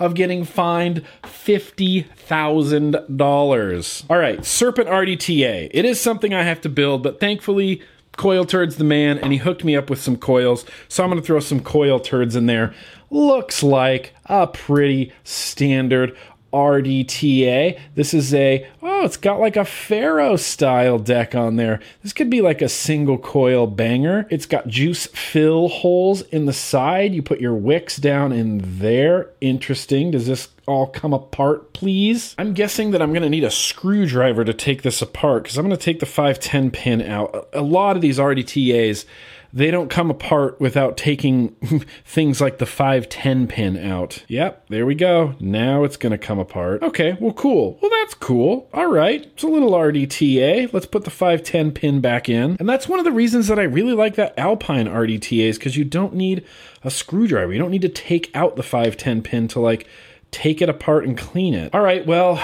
of getting fined fifty thousand dollars. All right, Serpent R D T A. It is something I have to build, but thankfully, Coil Turd's the man, and he hooked me up with some coils. So I'm going to throw some Coil Turds in there. Looks like a pretty standard R D T A. This is a, oh, it's got like a Pharaoh style deck on there. This could be like a single coil banger. It's got juice fill holes in the side. You put your wicks down in there. Interesting. Does this all come apart, please? I'm guessing that I'm going to need a screwdriver to take this apart, because I'm going to take the five ten pin out. A lot of these R D T As, they don't come apart without taking things like the five ten pin out. Yep, there we go. Now it's going to come apart. Okay, well, cool. Well, that's cool. All right, it's a little R D T A. Let's put the five ten pin back in. And that's one of the reasons that I really like that Alpine R D T A, is because you don't need a screwdriver. You don't need to take out the five ten pin to like take it apart and clean it. All right, well,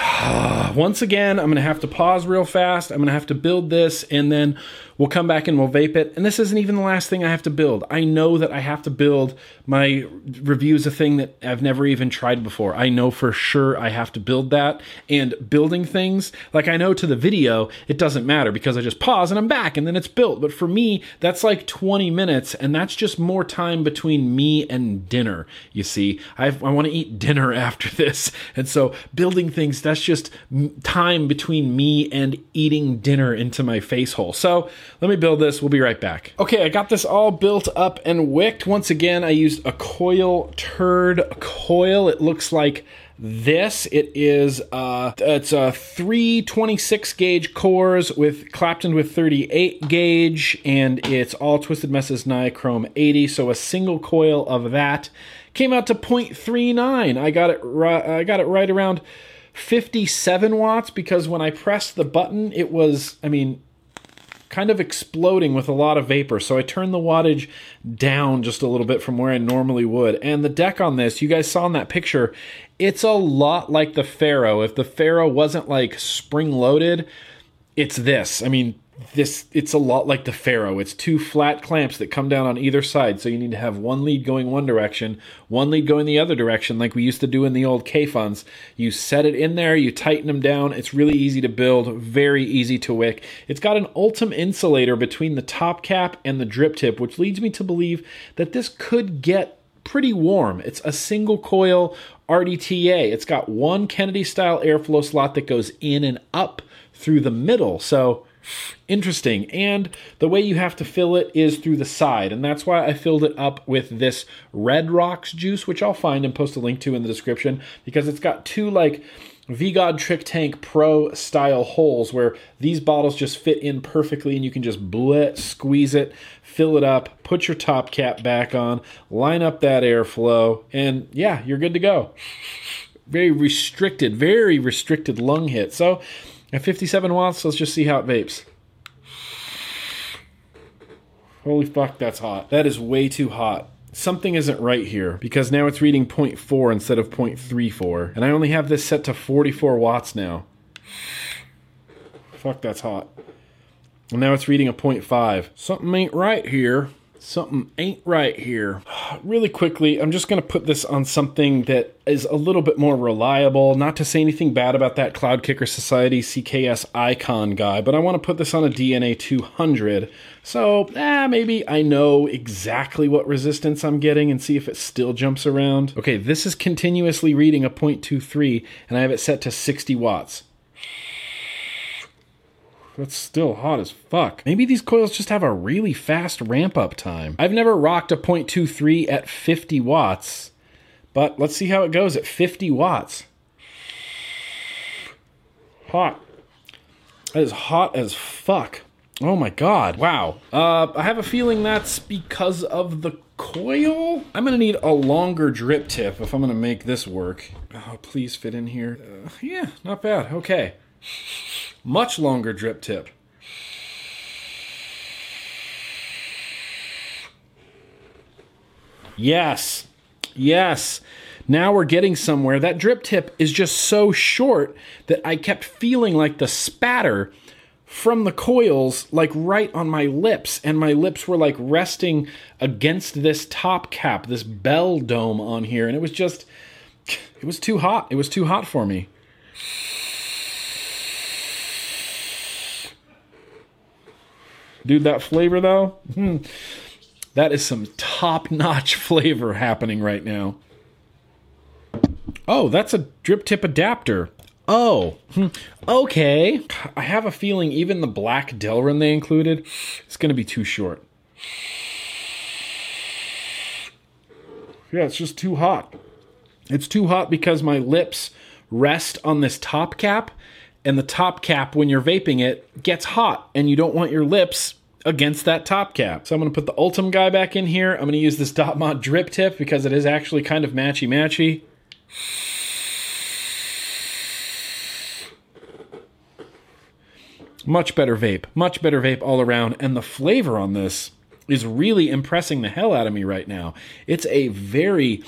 once again, I'm going to have to pause real fast. I'm going to have to build this, and then we'll come back and we'll vape it. And this isn't even the last thing I have to build. I know that I have to build. My review's a thing that I've never even tried before. I know for sure I have to build that. And building things, like I know to the video, it doesn't matter because I just pause and I'm back and then it's built. But for me, that's like twenty minutes, and that's just more time between me and dinner, you see. I've, I want to eat dinner after After this. And so building things, that's just time between me and eating dinner into my face hole. So let me build this. We'll be right back. Okay, I got this all built up and wicked. Once again, I used a Coil Turd coil. It looks like this. It is uh it's a three twenty-six gauge cores with Claptoned with thirty-eight gauge, and it's all Twisted Messes Niachrome eighty. So a single coil of that came out to zero point three nine. I got it right, I got it right around fifty-seven watts, because when I pressed the button, it was, I mean, kind of exploding with a lot of vapor. So I turned the wattage down just a little bit from where I normally would. And the deck on this, you guys saw in that picture, it's a lot like the Pharaoh. If the Pharaoh wasn't like spring loaded, it's this. I mean, this, it's a lot like the Pharaoh. It's two flat clamps that come down on either side. So you need to have one lead going one direction, one lead going the other direction, like we used to do in the old K-Funds. You set it in there, you tighten them down. It's really easy to build, very easy to wick. It's got an Ultim insulator between the top cap and the drip tip, which leads me to believe that this could get pretty warm. It's a single coil R D T A. It's got one Kennedy style airflow slot that goes in and up through the middle. So interesting. And the way you have to fill it is through the side, and that's why I filled it up with this Red Rocks juice, which I'll find and post a link to in the description, because it's got two like V-God Trick Tank Pro style holes where these bottles just fit in perfectly and you can just blit, squeeze it, fill it up, put your top cap back on, line up that airflow, and yeah, you're good to go. Very restricted, very restricted lung hit. So at fifty-seven watts, let's just see how it vapes. Holy fuck, that's hot. That is way too hot. Something isn't right here because now it's reading zero point four instead of zero point three four. And I only have this set to forty-four watts now. Fuck, that's hot. And now it's reading a zero point five. Something ain't right here. Something ain't right here. Really quickly, I'm just going to put this on something that is a little bit more reliable. Not to say anything bad about that Cloud Kicker Society C K S icon guy, but I want to put this on a D N A two hundred. So eh, maybe I know exactly what resistance I'm getting and see if it still jumps around. Okay, this is continuously reading a zero point two three, and I have it set to sixty watts. That's still hot as fuck. Maybe these coils just have a really fast ramp up time. I've never rocked a zero point two three at fifty watts, but let's see how it goes at fifty watts. Hot. That is hot as fuck. Oh my God. Wow. Uh, I have a feeling that's because of the coil. I'm gonna need a longer drip tip if I'm gonna make this work. Oh, please fit in here. Uh, yeah, not bad. Okay. Much longer drip tip. Yes, yes. Now we're getting somewhere. That drip tip is just so short that I kept feeling like the spatter from the coils, like right on my lips, and my lips were like resting against this top cap, this bell dome on here, and it was just, it was too hot. It was too hot for me. Dude, that flavor though, hmm. That is some top-notch flavor happening right now. Oh, that's a drip tip adapter. Oh, hmm. Okay. I have a feeling even the black Delrin they included, it's gonna be too short. Yeah, it's just too hot. It's too hot because my lips rest on this top cap, and the top cap, when you're vaping it, gets hot, and you don't want your lips against that top cap. So I'm gonna put the Ultim guy back in here. I'm gonna use this Dot Mod drip tip because it is actually kind of matchy-matchy. Much better vape, much better vape all around, and the flavor on this is really impressing the hell out of me right now. It's a very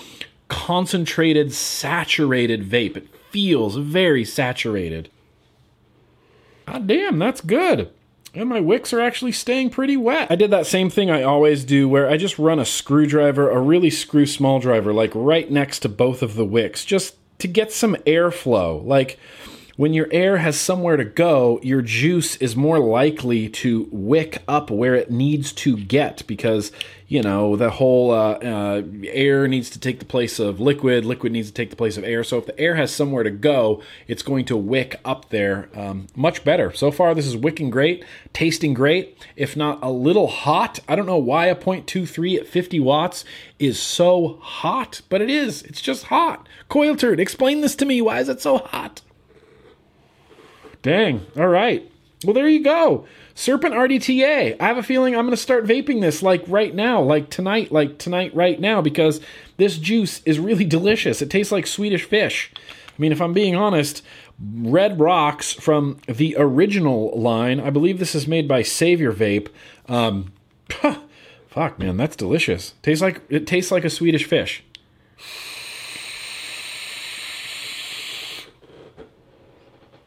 concentrated, saturated vape. It feels very saturated. God damn, that's good. And my wicks are actually staying pretty wet. I did that same thing I always do where I just run a screwdriver, a really screw small driver, like right next to both of the wicks, just to get some airflow. Like when your air has somewhere to go, your juice is more likely to wick up where it needs to get because, you know, the whole uh, uh, air needs to take the place of liquid, liquid needs to take the place of air. So if the air has somewhere to go, it's going to wick up there um, much better. So far, this is wicking great, tasting great, if not a little hot. I don't know why a zero point two three at fifty watts is so hot, but it is. It's just hot. Coil Turd, explain this to me. Why is it so hot? Dang. All right. Well, there you go. Serpent R D T A. I have a feeling I'm going to start vaping this like right now, like tonight, like tonight right now, because this juice is really delicious. It tastes like Swedish fish. I mean, if I'm being honest, Red Rocks from the original line, I believe this is made by Savior Vape. Um, huh, fuck, man, that's delicious. Tastes like, it tastes like a Swedish fish.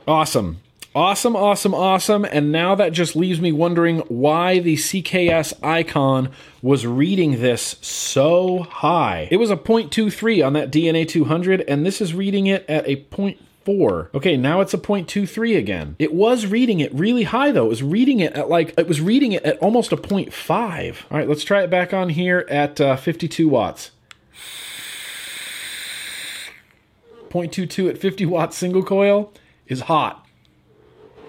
Awesome. Awesome, awesome, awesome, and now that just leaves me wondering why the C K S icon was reading this so high. It was a zero point two three on that D N A two hundred, and this is reading it at a zero point four. Okay, now it's a zero point two three again. It was reading it really high, though. It was reading it at, like, it was reading it at almost a zero point five. All right, let's try it back on here at uh, fifty-two watts. zero point two two at fifty watts single coil is hot.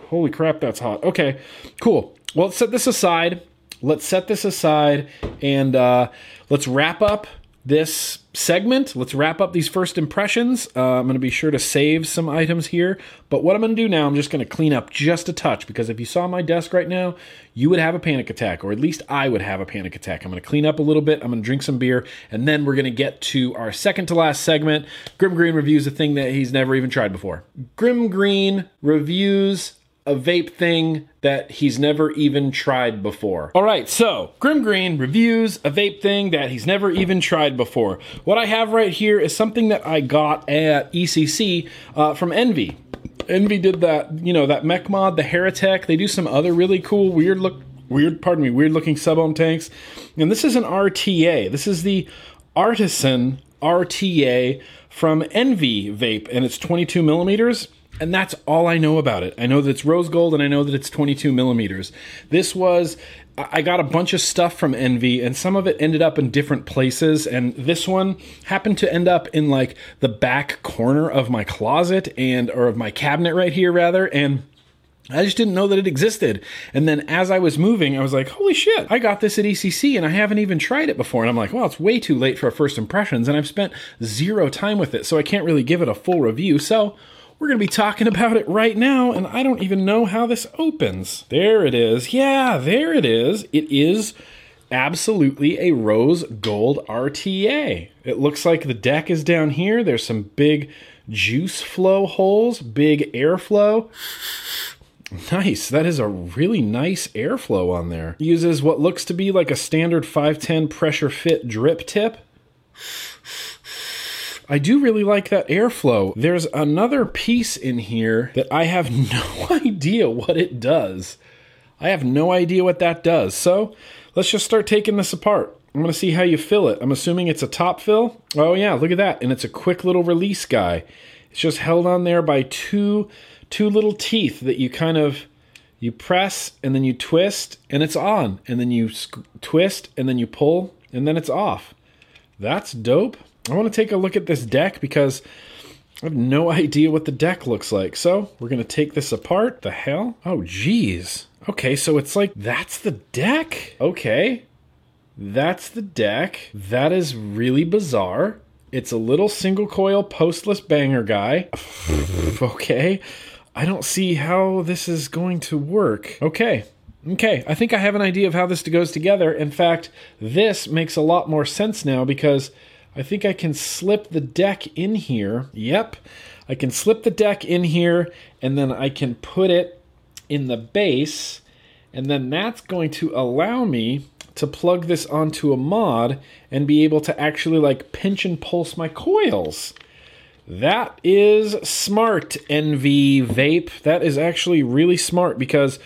Holy crap, that's hot. Okay, cool. Well, let's set this aside. Let's set this aside and uh, let's wrap up this segment. Let's wrap up these first impressions. Uh, I'm going to be sure to save some items here, but what I'm going to do now, I'm just going to clean up just a touch, because if you saw my desk right now, you would have a panic attack, or at least I would have a panic attack. I'm going to clean up a little bit. I'm going to drink some beer, and then we're going to get to our second to last segment. Grim Green reviews a thing that he's never even tried before. Grim Green reviews a vape thing that he's never even tried before. All right, so Grim Green reviews a vape thing that he's never even tried before. What I have right here is something that I got at E C C uh, from Envy. Envy did that, you know, that mech mod, the Heratech. They do some other really cool, weird look, weird, pardon me, weird looking sub-ohm tanks. And this is an R T A. This is the Artisan R T A from Envy Vape, and it's twenty-two millimeters. And that's all I know about it. I know that it's rose gold, and I know that it's twenty-two millimeters. This was, I got a bunch of stuff from Envy, and some of it ended up in different places. And this one happened to end up in like the back corner of my closet, and, or of my cabinet right here rather. And I just didn't know that it existed. And then as I was moving, I was like, holy shit, I got this at E C C and I haven't even tried it before. And I'm like, well, it's way too late for a first impressions, and I've spent zero time with it, so I can't really give it a full review. So we're going to be talking about it right now, and I don't even know how this opens. There it is. Yeah, there it is. It is absolutely a rose gold R T A. It looks like the deck is down here. There's some big juice flow holes, big airflow. Nice. That is a really nice airflow on there. It uses what looks to be like a standard five ten pressure fit drip tip. I do really like that airflow. There's another piece in here that I have no idea what it does. I have no idea what that does. So let's just start taking this apart. I'm gonna see how you fill it. I'm assuming it's a top fill. Oh yeah, look at that. And it's a quick little release guy. It's just held on there by two, two little teeth that you kind of, you press and then you twist and it's on. And then you twist and then you pull and then it's off. That's dope. I want to take a look at this deck because I have no idea what the deck looks like. So we're going to take this apart. The hell? Oh, geez. Okay, so it's like, that's the deck? Okay, that's the deck. That is really bizarre. It's a little single coil postless banger guy. Okay, I don't see how this is going to work. Okay. Okay, I think I have an idea of how this goes together. In fact, this makes a lot more sense now because I think I can slip the deck in here. Yep, I can slip the deck in here, and then I can put it in the base, and then that's going to allow me to plug this onto a mod and be able to actually like pinch and pulse my coils. That is smart, Envy Vape. That is actually really smart because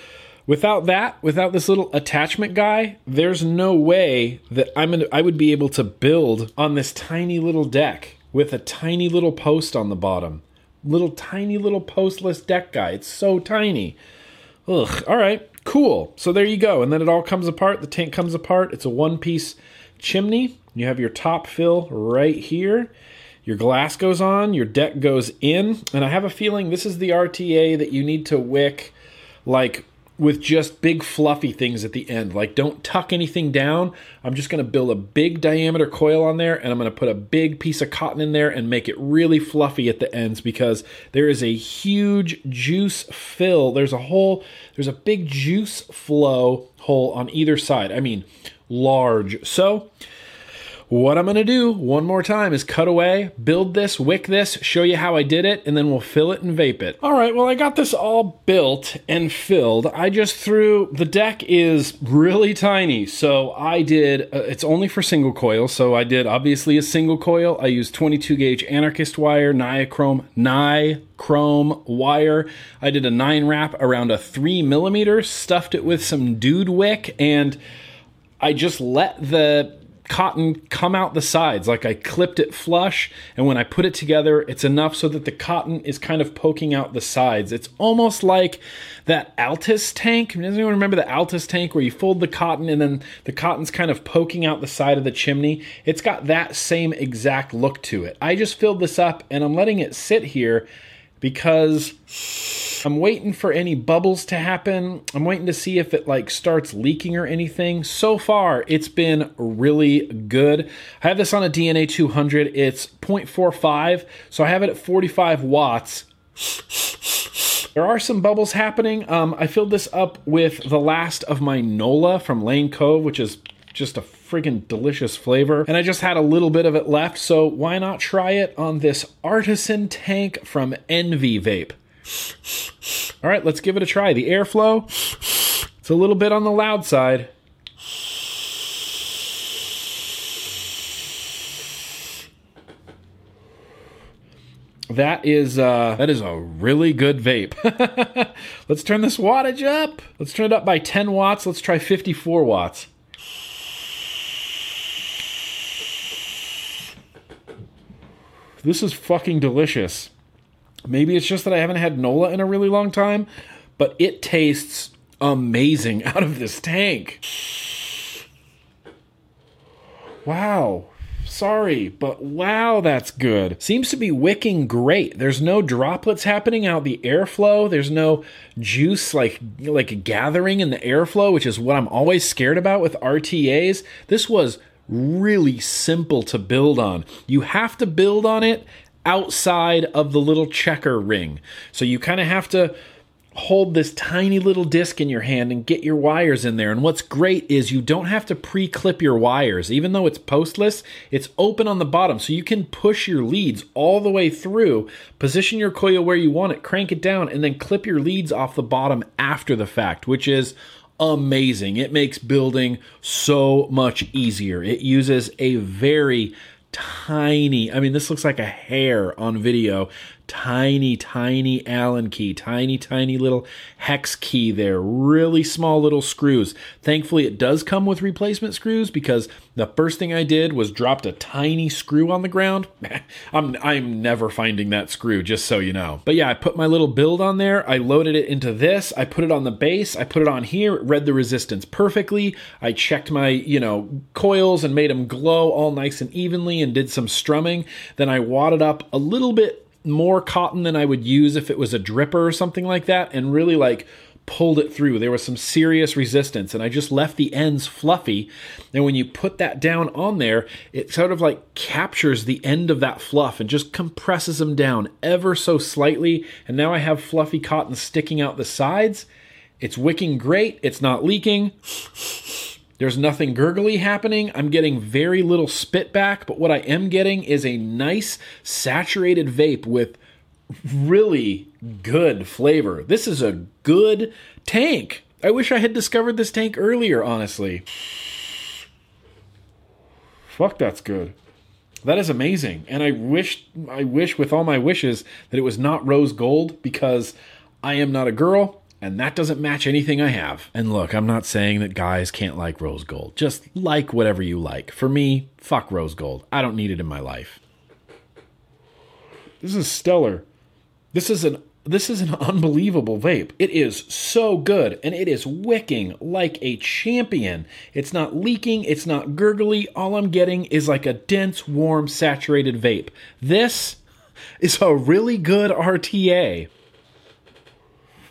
without that, without this little attachment guy, there's no way that I'm gonna, I would be able to build on this tiny little deck with a tiny little post on the bottom. Little tiny little postless deck guy. It's so tiny. Ugh. All right, cool. So there you go. And then it all comes apart. The tank comes apart. It's a one-piece chimney. You have your top fill right here. Your glass goes on. Your deck goes in. And I have a feeling this is the R T A that you need to wick like with just big fluffy things at the end. Like don't tuck anything down. I'm just gonna build a big diameter coil on there and I'm gonna put a big piece of cotton in there and make it really fluffy at the ends because there is a huge juice fill. There's a hole, there's a big juice flow hole on either side. I mean, large. So what I'm gonna do one more time is cut away, build this, wick this, show you how I did it, and then we'll fill it and vape it. All right, well, I got this all built and filled. I just threw, the deck is really tiny, so I did, uh, it's only for single coil, so I did obviously a single coil. I used twenty-two gauge anarchist wire, Niachrome, Nichrome wire. I did a nine wrap around a three millimeter, stuffed it with some dude wick, and I just let the cotton come out the sides. Like I clipped it flush, and when I put it together, it's enough so that the cotton is kind of poking out the sides. It's almost like that Altus tank. Does anyone remember the Altus tank where you fold the cotton and then the cotton's kind of poking out the side of the chimney? It's got that same exact look to it. I just filled this up and I'm letting it sit here because I'm waiting for any bubbles to happen. I'm waiting to see if it like starts leaking or anything. So far, it's been really good. I have this on a D N A two hundred. It's point four five, so I have it at forty-five watts. There are some bubbles happening. Um, I filled this up with the last of my Nola from Lane Cove, which is just a freaking delicious flavor. And I just had a little bit of it left, so why not try it on this Artisan Tank from Envy Vape. All right, let's give it a try. The airflow, it's a little bit on the loud side. That is uh, that is a really good vape. Let's turn this wattage up. Let's turn it up by ten watts. Let's try fifty-four watts. This is fucking delicious. Maybe it's just that I haven't had Nola in a really long time, but it tastes amazing out of this tank. Wow. Sorry, but wow, that's good. Seems to be wicking great. There's no droplets happening out the airflow. There's no juice like like gathering in the airflow, which is what I'm always scared about with R T As. This was really simple to build on. You have to build on it outside of the little checker ring. So you kind of have to hold this tiny little disc in your hand and get your wires in there. And what's great is you don't have to pre-clip your wires. Even though it's postless, it's open on the bottom, so you can push your leads all the way through, position your coil where you want it, crank it down, and then clip your leads off the bottom after the fact, which is amazing. It makes building so much easier. It uses a very tiny, I mean, this looks like a hair on video, tiny, tiny Allen key, tiny, tiny little hex key there, really small little screws. Thankfully, it does come with replacement screws, because the first thing I did was dropped a tiny screw on the ground. I'm, I'm never finding that screw, just so you know. But yeah, I put my little build on there. I loaded it into this. I put it on the base. I put it on here. It read the resistance perfectly. I checked my, you know, coils and made them glow all nice and evenly and did some strumming. Then I wadded up a little bit more cotton than I would use if it was a dripper or something like that, and really like pulled it through. There was some serious resistance, and I just left the ends fluffy. And when you put that down on there, it sort of like captures the end of that fluff and just compresses them down ever so slightly. And now I have fluffy cotton sticking out the sides. It's wicking great. It's not leaking. There's nothing gurgly happening. I'm getting very little spit back, but what I am getting is a nice saturated vape with really good flavor. This is a good tank. I wish I had discovered this tank earlier, honestly. Fuck, that's good. That is amazing. And I wish, I wish with all my wishes that it was not rose gold, because I am not a girl. And that doesn't match anything I have. And look, I'm not saying that guys can't like rose gold. Just like whatever you like. For me, fuck rose gold. I don't need it in my life. This is stellar. This is an this is an unbelievable vape. It is so good, and it is wicking like a champion. It's not leaking, it's not gurgly. All I'm getting is like a dense, warm, saturated vape. This is a really good R T A.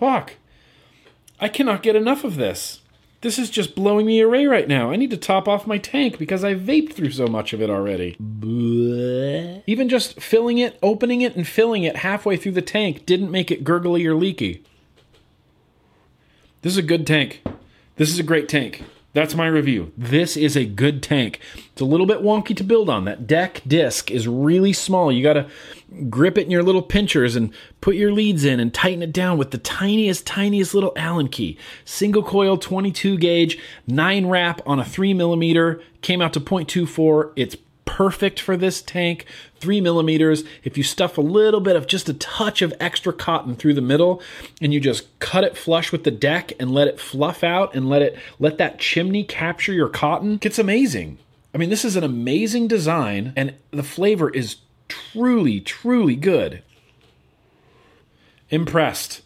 Fuck. I cannot get enough of this. This is just blowing me away right now. I need to top off my tank because I vaped through so much of it already. Bleh. Even just filling it, opening it, and filling it halfway through the tank didn't make it gurgly or leaky. This is a good tank. This is a great tank. That's my review. This is a good tank. It's a little bit wonky to build on. That deck disc is really small. You got to grip it in your little pinchers and put your leads in and tighten it down with the tiniest, tiniest little Allen key. Single coil, twenty-two gauge, nine wrap on a three millimeter. Came out to point two four. It's perfect for this tank, three millimeters. If you stuff a little bit of just a touch of extra cotton through the middle and you just cut it flush with the deck and let it fluff out and let it let that chimney capture your cotton, it's amazing. I mean, this is an amazing design, and the flavor is truly, truly good. Impressed.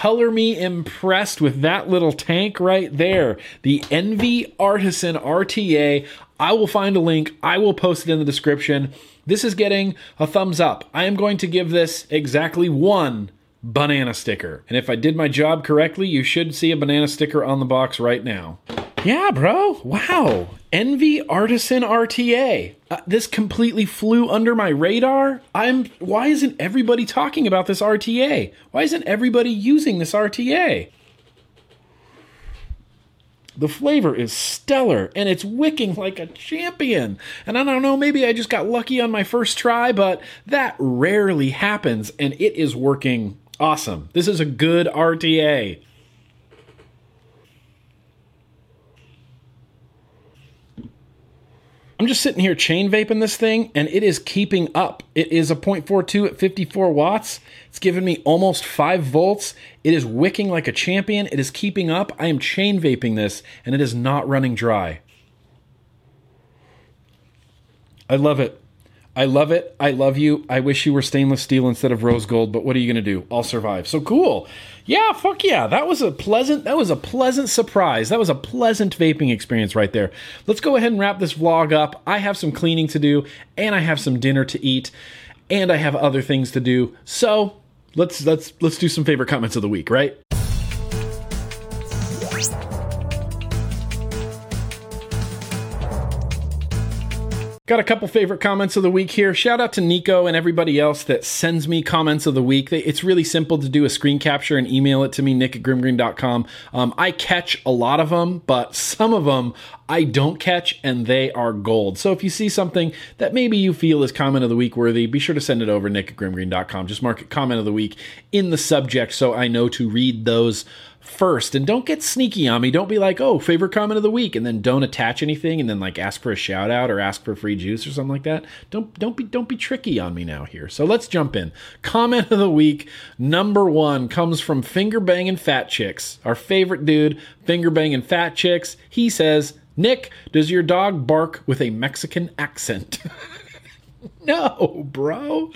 color me impressed with that little tank right there. The Envy Artisan R T A. I will find a link. I will post it in the description. This is getting a thumbs up. I am going to give this exactly one banana sticker. And if I did my job correctly, you should see a banana sticker on the box right now. Yeah, bro. Wow. Envy Artisan R T A. Uh, this completely flew under my radar. I'm, why isn't everybody talking about this R T A? Why isn't everybody using this R T A? The flavor is stellar, and it's wicking like a champion. And I don't know, maybe I just got lucky on my first try, but that rarely happens, and it is working awesome. This is a good R T A. I'm just sitting here chain vaping this thing, and it is keeping up. It is a point four two at fifty-four watts. It's giving me almost five volts. It is wicking like a champion. It is keeping up. I am chain vaping this, and it is not running dry. I love it. I love it. I love you. I wish you were stainless steel instead of rose gold, but what are you going to do? I'll survive. So cool. Yeah, fuck yeah. That was a pleasant, that was a pleasant surprise. That was a pleasant vaping experience right there. Let's go ahead and wrap this vlog up. I have some cleaning to do, and I have some dinner to eat, and I have other things to do. So let's, let's, let's do some favorite comments of the week, right? Got a couple favorite comments of the week here. Shout out to Nico and everybody else that sends me comments of the week. They, it's really simple to do a screen capture and email it to me, nick at grim green dot com. Um, I catch a lot of them, but some of them I don't catch, and they are gold. So if you see something that maybe you feel is comment of the week worthy, be sure to send it over, nick at grim green dot com. Just mark it comment of the week in the subject so I know to read those first, and don't get sneaky on me. Don't be like, oh, favorite comment of the week, and then don't attach anything, and then like ask for a shout out or ask for free juice or something like that. Don't don't be don't be tricky on me now here. So let's jump in. Comment of the week number one comes from Finger Bangin' Fat Chicks, our favorite dude, Finger Bangin' Fat Chicks. He says, Nick, does your dog bark with a Mexican accent? No, bro.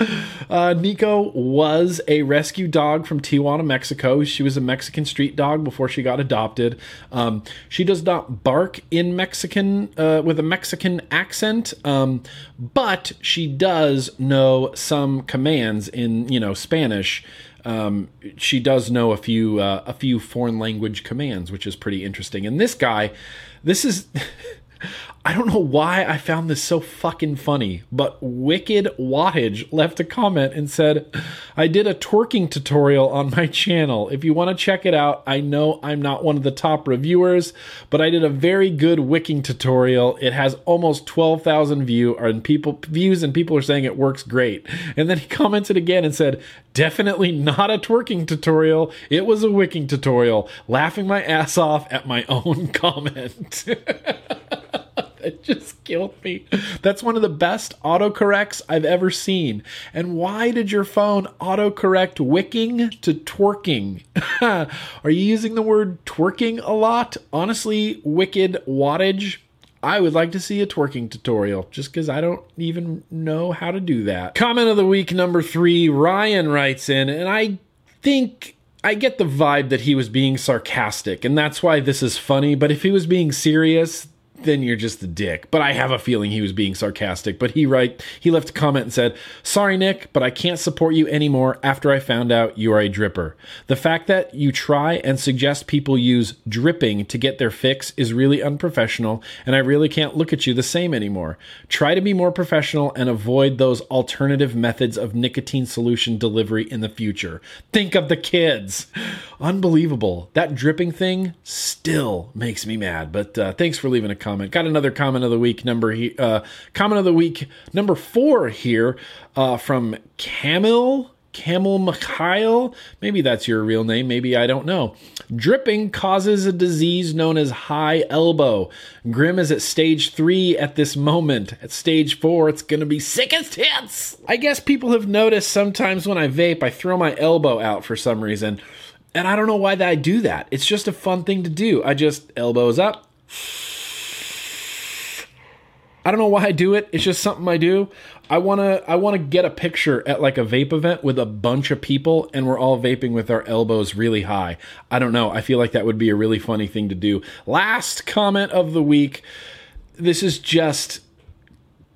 Uh, Nico was a rescue dog from Tijuana, Mexico. She was a Mexican street dog before she got adopted. Um, she does not bark in Mexican uh, with a Mexican accent, um, but she does know some commands in, you know, Spanish. Um, she does know a few uh, a few foreign language commands, which is pretty interesting. And this guy, this is. I don't know why I found this so fucking funny, but Wicked Wattage left a comment and said, I did a twerking tutorial on my channel. If you want to check it out, I know I'm not one of the top reviewers, but I did a very good wicking tutorial. It has almost twelve thousand view and people, views and people are saying it works great. And then he commented again and said, definitely not a twerking tutorial. It was a wicking tutorial, laughing my ass off at my own comment. It just killed me. That's one of the best autocorrects I've ever seen. And why did your phone autocorrect wicking to twerking? Are you using the word twerking a lot? Honestly, Wicked Wattage, I would like to see a twerking tutorial just because I don't even know how to do that. Comment of the week number three, Ryan writes in, and I think I get the vibe that he was being sarcastic, and that's why this is funny. But if he was being serious, then you're just a dick. But I have a feeling he was being sarcastic. But he right, he left a comment and said, sorry, Nick, but I can't support you anymore after I found out you are a dripper. The fact that you try and suggest people use dripping to get their fix is really unprofessional, and I really can't look at you the same anymore. Try to be more professional and avoid those alternative methods of nicotine solution delivery in the future. Think of the kids. Unbelievable. That dripping thing still makes me mad. But uh, thanks for leaving a comment. Got another comment of the week number uh, comment of the week number four here uh, from Camille Camille Mikhail. Maybe that's your real name. Maybe I don't know. Dripping causes a disease known as high elbow. Grim is at stage three at this moment. At stage four, it's going to be sickest hits. I guess people have noticed sometimes when I vape, I throw my elbow out for some reason. And I don't know why that I do that. It's just a fun thing to do. I just elbows up. I don't know why I do it. It's just something I do. I want to I want to get a picture at like a vape event with a bunch of people and we're all vaping with our elbows really high. I don't know. I feel like that would be a really funny thing to do. Last comment of the week. This is just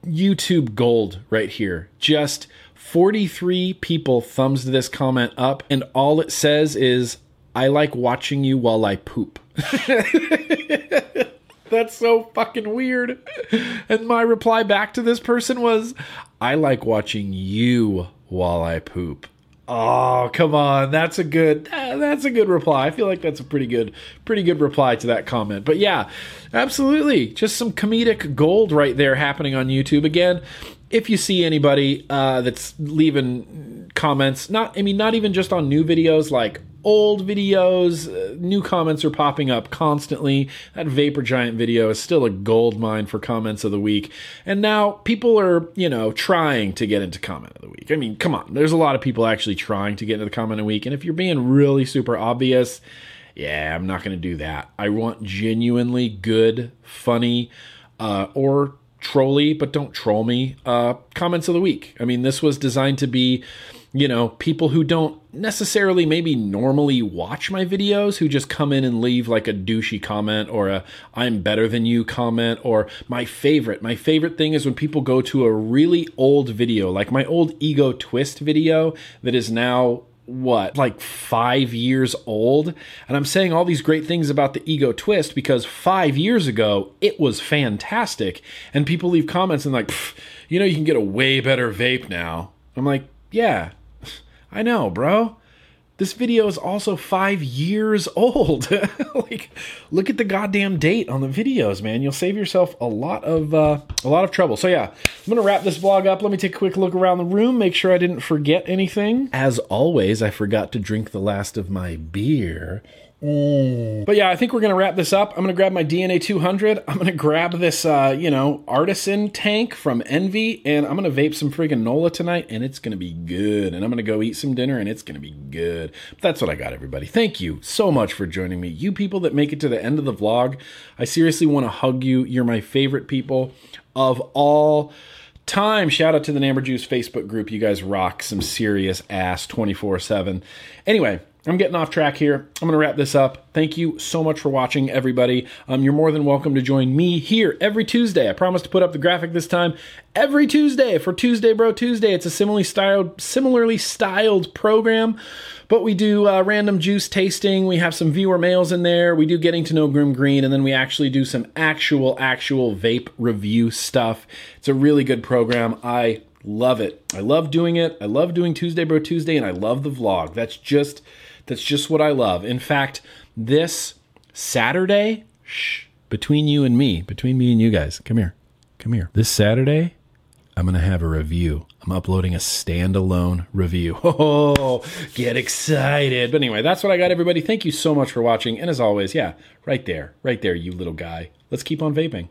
YouTube gold right here. Just forty-three people thumbs this comment up and all it says is, I like watching you while I poop. That's so fucking weird. And my reply back to this person was, I like watching you while I poop. Oh, come on. That's a good, that's a good reply. I feel like that's a pretty good, pretty good reply to that comment. But yeah, absolutely. Just some comedic gold right there happening on YouTube. Again, if you see anybody uh, that's leaving comments, not, I mean, not even just on new videos, like old videos, uh, new comments are popping up constantly. That Vapor Giant video is still a gold mine for comments of the week. And now people are, you know, trying to get into comment of the week. I mean, come on, there's a lot of people actually trying to get into the comment of the week. And if you're being really super obvious, yeah, I'm not going to do that. I want genuinely good, funny, uh, or trolly, but don't troll me, uh, comments of the week. I mean, this was designed to be, you know, people who don't necessarily maybe normally watch my videos, who just come in and leave like a douchey comment or a I'm better than you comment, or my favorite. My favorite thing is when people go to a really old video, like my old Ego Twist video that is now what, like five years old. And I'm saying all these great things about the Ego Twist because five years ago, it was fantastic. And people leave comments and like, you know, you can get a way better vape now. I'm like, yeah. I know, bro. This video is also five years old. Like, look at the goddamn date on the videos, man. You'll save yourself a lot of uh, a lot of trouble. So yeah, I'm gonna wrap this vlog up. Let me take a quick look around the room, make sure I didn't forget anything. As always, I forgot to drink the last of my beer. Mm. But yeah, I think we're going to wrap this up. I'm going to grab my D N A two hundred. I'm going to grab this, uh, you know, artisan tank from Envy, and I'm going to vape some friggin' Nola tonight, and it's going to be good. And I'm going to go eat some dinner, and it's going to be good. But that's what I got, everybody. Thank you so much for joining me. You people that make it to the end of the vlog, I seriously want to hug you. You're my favorite people of all time. Shout out to the Namber Juice Facebook group. You guys rock some serious ass twenty-four seven. Anyway, I'm getting off track here. I'm going to wrap this up. Thank you so much for watching, everybody. Um, you're more than welcome to join me here every Tuesday. I promise to put up the graphic this time every Tuesday for Tuesday Bro Tuesday. It's a similarly styled, similarly styled program, but we do uh, random juice tasting. We have some viewer mails in there. We do getting to know Grim Green, and then we actually do some actual, actual vape review stuff. It's a really good program. I love it. I love doing it. I love doing Tuesday Bro Tuesday, and I love the vlog. That's just... That's just what I love. In fact, this Saturday, shh, between you and me, between me and you guys, come here, come here. This Saturday, I'm going to have a review. I'm uploading a standalone review. Oh, get excited. But anyway, that's what I got, everybody. Thank you so much for watching. And as always, yeah, right there, right there, you little guy. Let's keep on vaping.